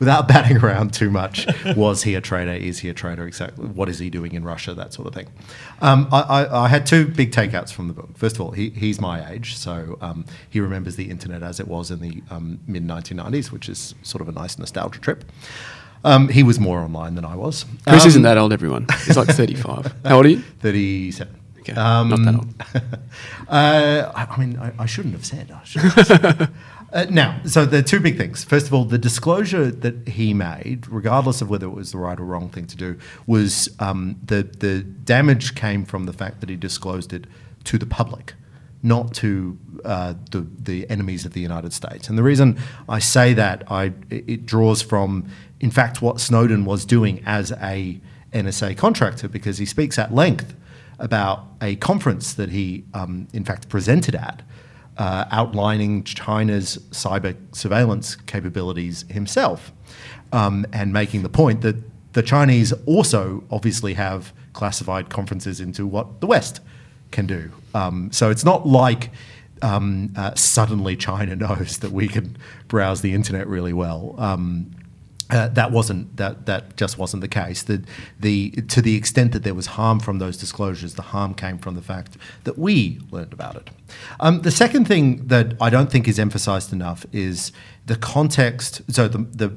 batting around too much, was he a traitor? Is he a traitor? Exactly. What is he doing in Russia? That sort of thing. I had two big takeouts from the book. First of all, he's my age, so he remembers the internet as it was in the mid-1990s, which is sort of a nice nostalgia trip. He was more online than I was. Chris isn't that old, everyone. He's like 35. How old are you? 37. Okay. Not that old. I mean, I shouldn't have said. Now, so there are two big things. First of all, the disclosure that he made, regardless of whether it was the right or wrong thing to do, was the damage came from the fact that he disclosed it to the public, not to the enemies of the United States. And the reason I say that, it draws from, in fact, what Snowden was doing as a NSA contractor, because he speaks at length about a conference that he, in fact, presented at, outlining China's cyber surveillance capabilities himself, and making the point that the Chinese also obviously have classified conferences into what the West can do. So it's not like suddenly China knows that we can browse the internet really well. That just wasn't the case. To the extent that there was harm from those disclosures, the harm came from the fact that we learned about it. The second thing that I don't think is emphasized enough is the context. So the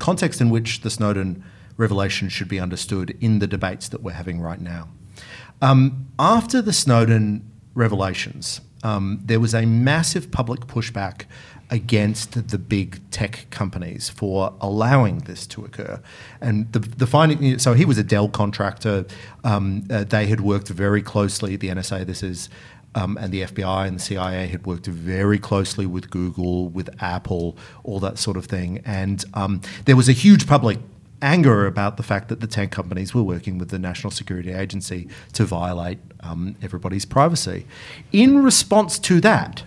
context in which the Snowden revelation should be understood in the debates that we're having right now. After the Snowden revelations, there was a massive public pushback against the big tech companies for allowing this to occur. And the finding, so he was a Dell contractor. They had worked very closely, the NSA this is, and the FBI and the CIA had worked very closely with Google, with Apple, all that sort of thing. And there was a huge public anger about the fact that the tech companies were working with the National Security Agency to violate everybody's privacy. In response to that,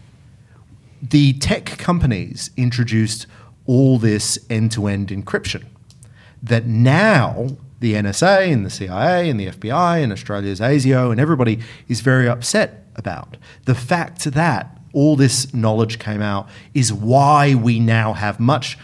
the tech companies introduced all this end-to-end encryption that now the NSA and the CIA and the FBI and Australia's ASIO and everybody is very upset about. The fact that all this knowledge came out is why we now have much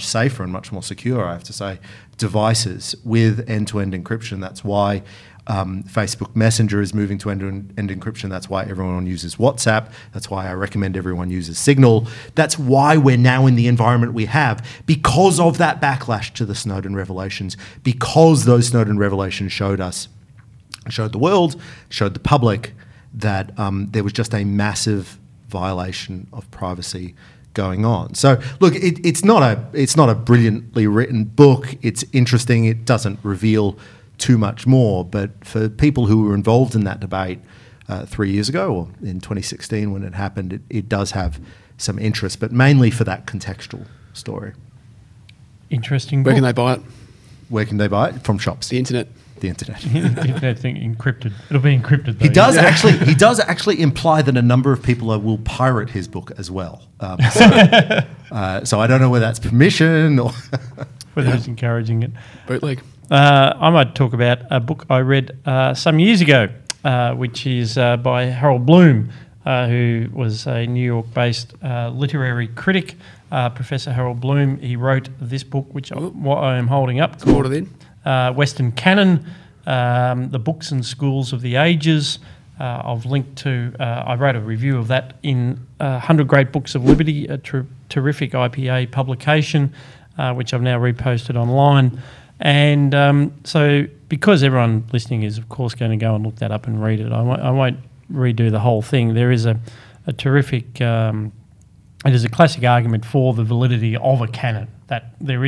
safer and much more secure, I have to say, devices with end-to-end encryption. That's why Facebook Messenger is moving to end-to-end encryption. That's why everyone uses WhatsApp. That's why I recommend everyone uses Signal. That's why we're now in the environment we have, because of that backlash to the Snowden revelations, because those Snowden revelations showed the world, showed the public that there was just a massive violation of privacy going on. So look, it's not a brilliantly written book. It's interesting. It doesn't reveal too much more, but for people who were involved in that debate 3 years ago, or in 2016 when it happened, it does have some interest, but mainly for that contextual story. Interesting book. Where can they buy it? Where can they buy it? From shops. The internet. The internet. That thing encrypted. It'll be encrypted, though. He does actually imply that a number of people will pirate his book as well. So I don't know whether that's permission or whether he's encouraging it. Bootleg. I might talk about a book I read some years ago, which is by Harold Bloom, who was a New York-based literary critic. Professor Harold Bloom, he wrote this book, which I am holding up, called Western Canon, The Books and Schools of the Ages. I've linked to, I wrote a review of that in 100 Great Books of Liberty, a terrific IPA publication, which I've now reposted online. And so because everyone listening is, of course, going to go and look that up and read it, I won't redo the whole thing. There is a terrific – it is a classic argument for the validity of a canon, that there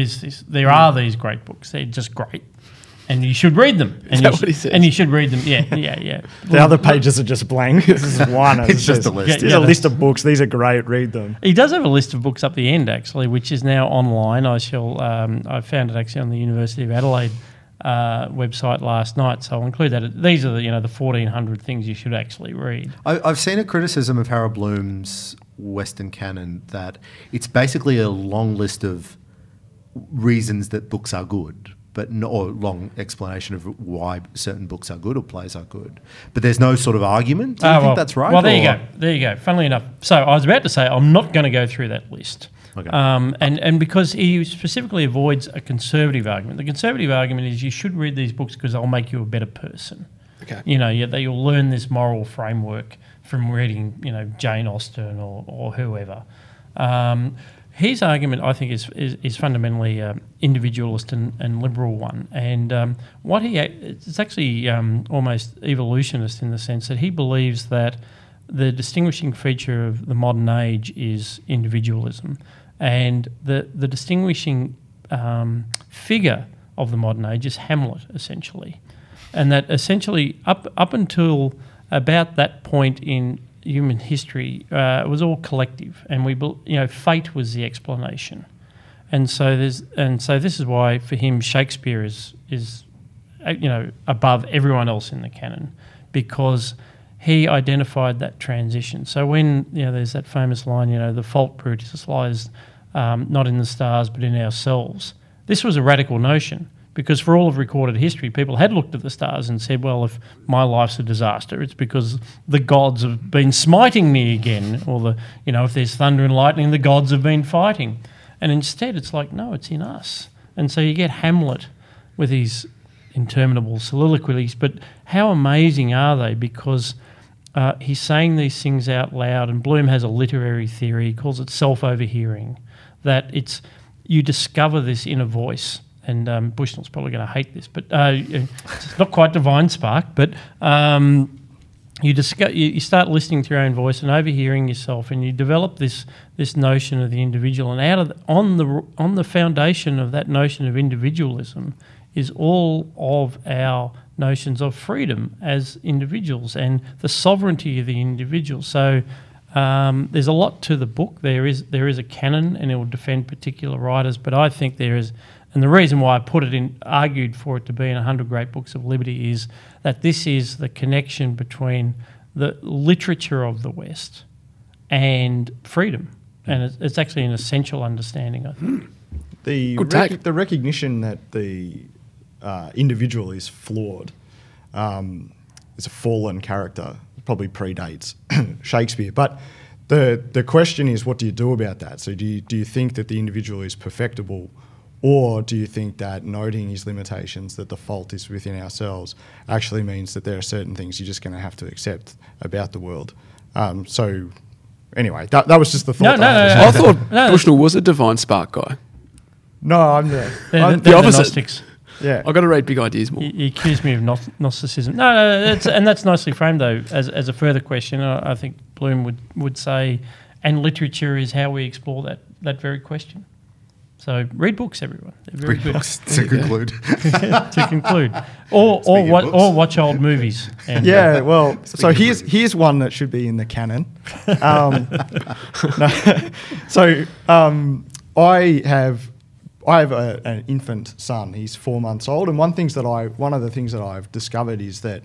are these great books. They're just great. And you should read them. And what he says? And you should read them, yeah. The other pages are just blank. This is one. It's just a list. It's a list of books. These are great. Read them. He does have a list of books up the end, actually, which is now online. I found it actually on the University of Adelaide website last night, so I'll include that. These are the 1,400 things you should actually read. I've seen a criticism of Harold Bloom's Western Canon that it's basically a long list of reasons that books are good, but no long explanation of why certain books are good or plays are good. But there's no sort of argument? Do you think that's right? Well, there you go. Funnily enough. So I was about to say I'm not going to go through that list. Okay. And because he specifically avoids a conservative argument. The conservative argument is you should read these books because they'll make you a better person. Okay. You'll learn this moral framework from reading, Jane Austen or whoever. His argument, I think, is fundamentally individualist and liberal one. And what he it's actually almost evolutionist in the sense that he believes that the distinguishing feature of the modern age is individualism. And the distinguishing figure of the modern age is Hamlet, essentially. And that essentially up until about that point in human history, it was all collective, and fate was the explanation, and so this is why for him Shakespeare is above everyone else in the canon, because he identified that transition. So when there's that famous line, the fault, Brutus, lies not in the stars but in ourselves. This was a radical notion, because for all of recorded history, people had looked at the stars and said, well, if my life's a disaster, it's because the gods have been smiting me again, or if there's thunder and lightning, the gods have been fighting. And instead it's like, no, it's in us. And so you get Hamlet with his interminable soliloquies, but how amazing are they? Because he's saying these things out loud, and Bloom has a literary theory, he calls it self-overhearing, that it's you discover this inner voice. And Bushnell's probably going to hate this, but it's not quite divine spark, but you start listening to your own voice and overhearing yourself, and you develop this notion of the individual. And on the foundation of that notion of individualism is all of our notions of freedom as individuals and the sovereignty of the individual. So there's a lot to the book. There is a canon, and it will defend particular writers, but I think there is. And the reason why I argued for it to be in 100 Great Books of Liberty is that this is the connection between the literature of the West and freedom. And it's actually an essential understanding, I think. The recognition that the individual is flawed, is a fallen character, probably predates Shakespeare. But the question is, what do you do about that? So do you think that the individual is perfectible? Or do you think that noting his limitations, that the fault is within ourselves, actually means that there are certain things you're just going to have to accept about the world? So anyway, that was just the thought. I thought Bushnell was a divine spark guy. No, I'm the opposite. Gnostics. Yeah, I've got to read Big Ideas more. You accused me of Gnosticism. No, and that's nicely framed, though, as a further question. I think Bloom would say, and literature is how we explore that very question. So read books, everyone. They're very good. To conclude, or watch old movies. And yeah, well, so here's one that should be in the canon. I have an infant son. He's 4 months old, and one of the things that I've discovered is that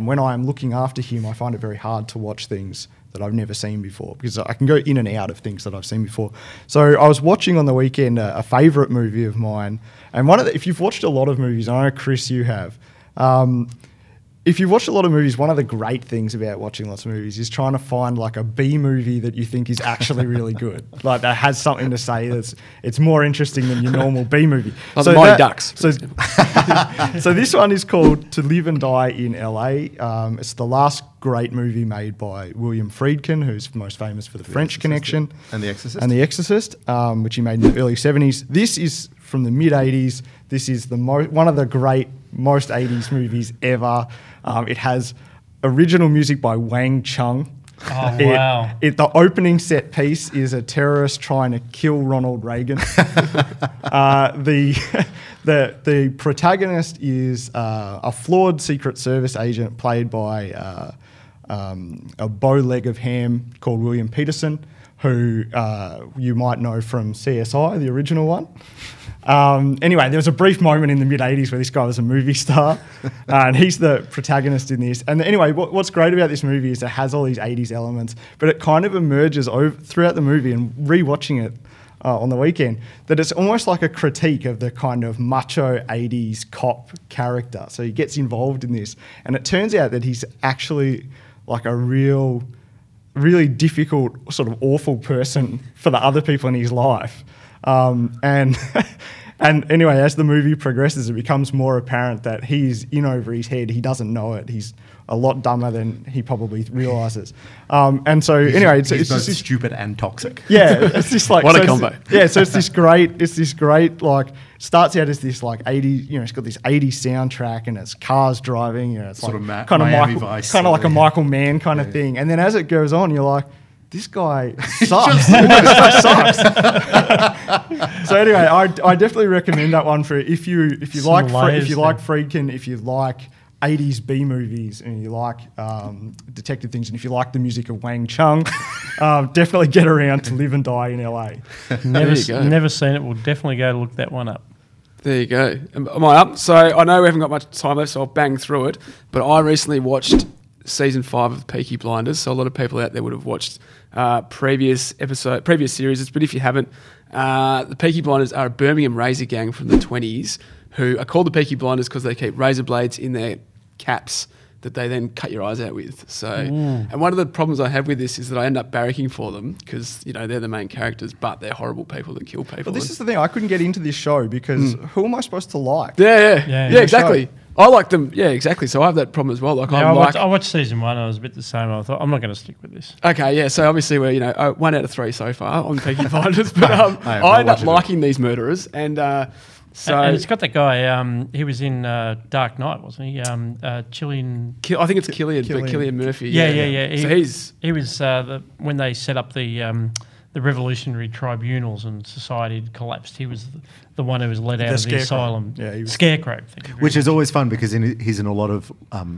when I'm looking after him, I find it very hard to watch things that I've never seen before, because I can go in and out of things that I've seen before. So I was watching on the weekend a favourite movie of mine, and if you've watched a lot of movies, I know, Chris, you have. If you've watched a lot of movies, one of the great things about watching lots of movies is trying to find a B movie that you think is actually really good, that has something to say. It's more interesting than your normal B movie. Ducks. So this one is called "To Live and Die in L.A." It's the last great movie made by William Friedkin, who's most famous for The French Connection and The Exorcist. Which he made in the early 70s. This is from the mid 80s. This is one of the great. Most 80s movies ever. It has original music by Wang Chung. Oh, wow. The opening set piece is a terrorist trying to kill Ronald Reagan. The protagonist is a flawed Secret Service agent played by a bow leg of ham called William Peterson, who you might know from CSI, the original one. Anyway, there was a brief moment in the mid-80s where this guy was a movie star, and he's the protagonist in this. And anyway, what's great about this movie is it has all these 80s elements, but it kind of emerges throughout the movie, and re-watching it on the weekend, that it's almost like a critique of the kind of macho 80s cop character. So he gets involved in this, and it turns out that he's actually a really difficult, sort of awful person for the other people in his life. And And anyway, as the movie progresses, it becomes more apparent that he's in over his head. He doesn't know it. He's a lot dumber than he probably realises. And so anyway, it's both just stupid and toxic. Yeah, it's just like what a combo. Yeah, so it's this great. It's this great like. Starts out as this like 80s, you know, it's got this 80s soundtrack and it's cars driving, you know, it's sort like of kind of Miami Vice, kind of like a Michael Mann kind of thing. And then as it goes on, you're like, this guy sucks. So anyway, I definitely recommend that one for if you like Friedkin, if you like 80s B movies and you like detective things, and if you like the music of Wang Chung, definitely get around to Live and Die in LA. Never seen it. We'll definitely go look that one up. There you go. Am I up? So I know we haven't got much time left, so I'll bang through it. But I recently watched season 5 of Peaky Blinders. So a lot of people out there would have watched previous series. But if you haven't, the Peaky Blinders are a Birmingham razor gang from the 20s who are called the Peaky Blinders because they keep razor blades in their caps that they then cut your eyes out with. So, and one of the problems I have with this is that I end up barracking for them because, you know, they're the main characters, but they're horrible people that kill people. But this is the thing. I couldn't get into this show because who am I supposed to like? Yeah, exactly. Show. I like them. Yeah, exactly. So I have that problem as well. Like I watched season 1. I was a bit the same. I thought I'm not going to stick with this. Okay, yeah. So obviously we're 1 out of 3 so far on Peaky Blinders, but I end up liking these murderers, and it's got that guy. He was in Dark Knight, wasn't he? I think it's Cillian. But Cillian Murphy. Yeah. He was when they set up the revolutionary tribunals and society had collapsed. He was the one who was let out of the asylum. Yeah, he was Scarecrow. Which is always fun because he's in a lot of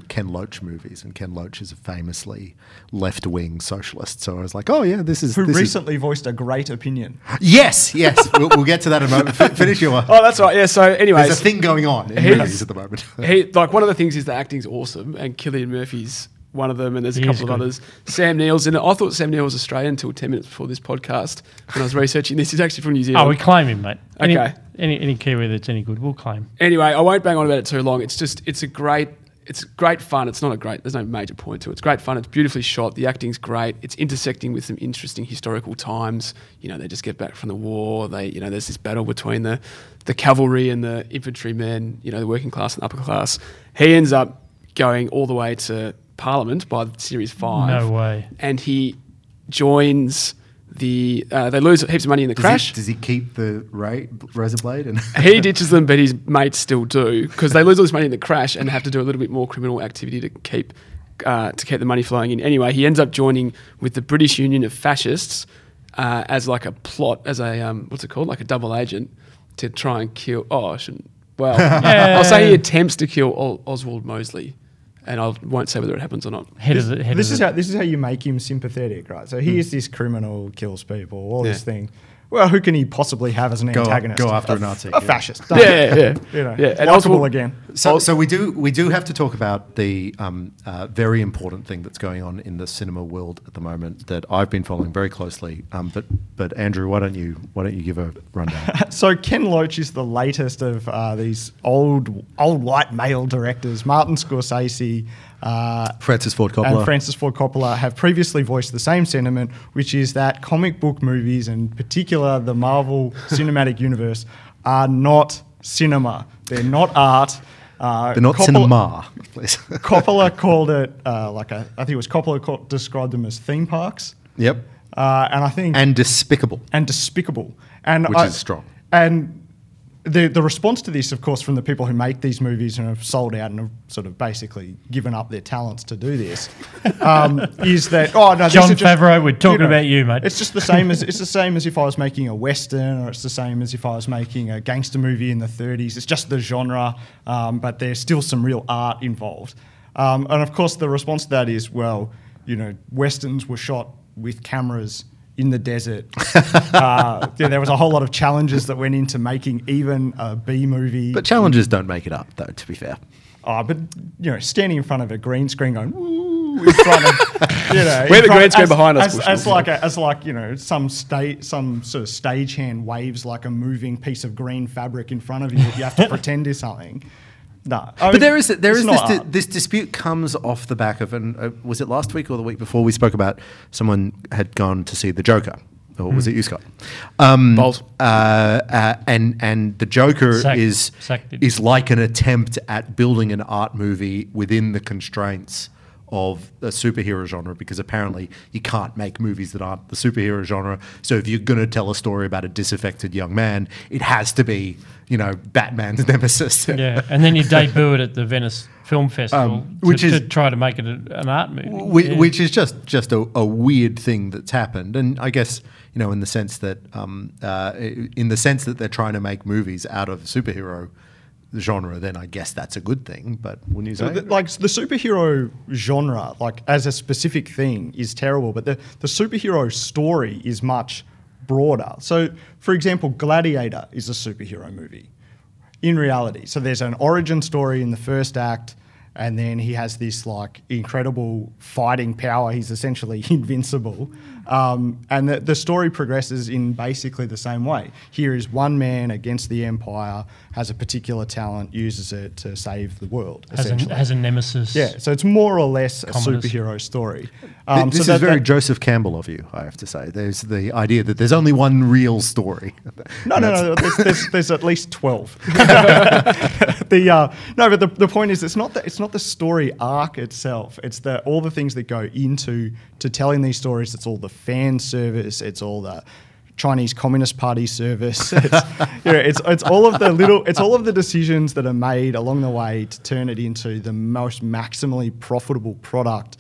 Ken Loach movies, and Ken Loach is a famously left-wing socialist. So I was like, oh, yeah, this is... Who recently voiced a great opinion. Yes. We'll get to that in a moment. Finish your one. Oh, that's right. Yeah, so anyway... There's a thing going on in movies at the moment. One of the things is the acting's awesome, and Cillian Murphy's one of them, and there's a couple of others. Sam Neill's in it. I thought Sam Neill was Australian until 10 minutes before this podcast when I was researching this. He's actually from New Zealand. Oh, we claim him, mate. Okay. Any Kiwi that's any good, we'll claim. Anyway, I won't bang on about it too long. It's just, it's great fun. It's not a great, there's no major point to it. It's great fun. It's beautifully shot. The acting's great. It's intersecting with some interesting historical times. You know, they just get back from the war. They, you know, there's this battle between the cavalry and the infantrymen, you know, the working class and upper class. He ends up going all the way to Parliament by series 5. No way. And he joins the... they lose heaps of money in the crash. Does he keep the razor blade? And he ditches them, but his mates still do because they lose all this money in the crash and have to do a little bit more criminal activity to keep the money flowing in. Anyway, he ends up joining with the British Union of Fascists as like a plot, as a... what's it called? Like a double agent to try and kill... I'll say he attempts to kill Oswald Mosley. And I won't say whether it happens or not. This is how you make him sympathetic, right? So he is this criminal, kills people, all this thing. Well, who can he possibly have as an antagonist? Go after a Nazi. A fascist. Yeah. You know, yeah. Oswald again. So we do have to talk about the very important thing that's going on in the cinema world at the moment that I've been following very closely. But Andrew, why don't you give a rundown? So Ken Loach is the latest of these old white male directors. Martin Scorsese, Francis Ford Coppola have previously voiced the same sentiment, which is that comic book movies, and particularly the Marvel Cinematic Universe, are not cinema. They're not art. They're not cinema. Please. Coppola called it described them as theme parks. Yep. And despicable. Which is strong. And The response to this, of course, from the people who make these movies and have sold out and have sort of basically given up their talents to do this, is that Jon Favreau, we're talking about you, mate. It's just the same as if I was making a western, or it's the same as if I was making a gangster movie in the 30s. It's just the genre, but there's still some real art involved. And of course, the response to that is, well, you know, westerns were shot with cameras in the desert. There was a whole lot of challenges that went into making even a B movie. But challenges don't make it up, though, to be fair. But, you know, standing in front of a green screen going, woo, in front of, you know... We're the green screen behind us. Some sort of stagehand waves like a moving piece of green fabric in front of you that you have to pretend is something. No. But this dispute comes off the back of, and was it last week or the week before, we spoke about someone had gone to see The Joker, or was it you, Scott? Bolt. And the Joker is like an attempt at building an art movie within the constraints of the superhero genre, because apparently you can't make movies that aren't the superhero genre. So if you're going to tell a story about a disaffected young man, it has to be, you know, Batman's nemesis. Yeah, and then you debut it at the Venice Film Festival to try to make it an art movie. Which is just a weird thing that's happened. And I guess, you know, in the sense that they're trying to make movies out of superhero genre, then I guess that's a good thing, but wouldn't you say? Like the superhero genre, like as a specific thing, is terrible, but the superhero story is much broader. So, for example, Gladiator is a superhero movie in reality. So there's an origin story in the first act, and then he has this like incredible fighting power. He's essentially invincible. And the story progresses in basically the same way. Here is one man against the empire, has a particular talent, uses it to save the world, essentially. Has a nemesis. Yeah, so it's more or less a superhero story. This is very Joseph Campbell of you, I have to say. There's the idea that there's only one real story. No. There's at least 12. But the point is it's not the story arc itself. It's all the things that go into telling these stories. It's all the fan service. It's all the Chinese Communist Party service. It's all of the decisions that are made along the way to turn it into the most maximally profitable product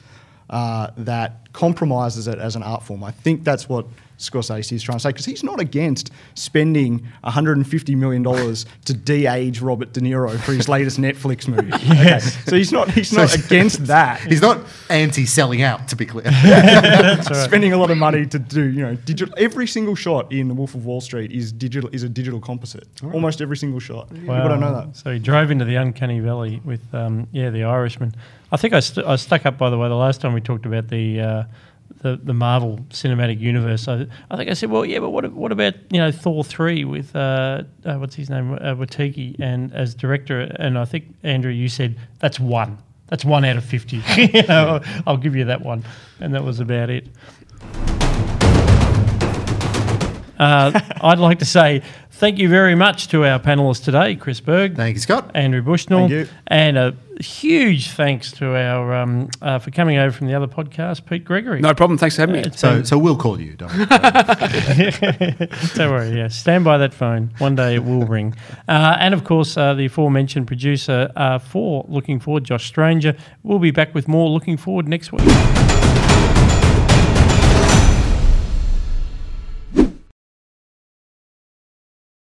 that compromises it as an art form. I think that's what Scorsese is trying to say, because he's not against spending $150 million to de-age Robert De Niro for his latest Netflix movie. Yes. Okay. So he's not against that. He's not anti-selling out, to be clear. Right. Spending a lot of money to do, you know, digital. Every single shot in The Wolf of Wall Street is a digital composite. Right. Almost every single shot. Wow. People don't know that. So he drove into the uncanny valley with The Irishman. I think I stuck up, by the way, the last time we talked about the Marvel Cinematic Universe. I think I said, well, yeah, but what about, you know, Thor 3 with what's his name, Watiki, and as director? And I think, Andrew, you said that's one out of 50. You know, I'll give you that one, and that was about it. I'd like to say thank you very much to our panellists today, Chris Berg. Thank you, Scott. Andrew Bushnell. Thank you. And a huge thanks to our for coming over from the other podcast, Pete Gregory. No problem. Thanks for having me. So we'll call you. Don't worry. Yeah, stand by that phone. One day it will ring. And of course, the aforementioned producer for Looking Forward, Josh Stranger. We'll be back with more Looking Forward next week.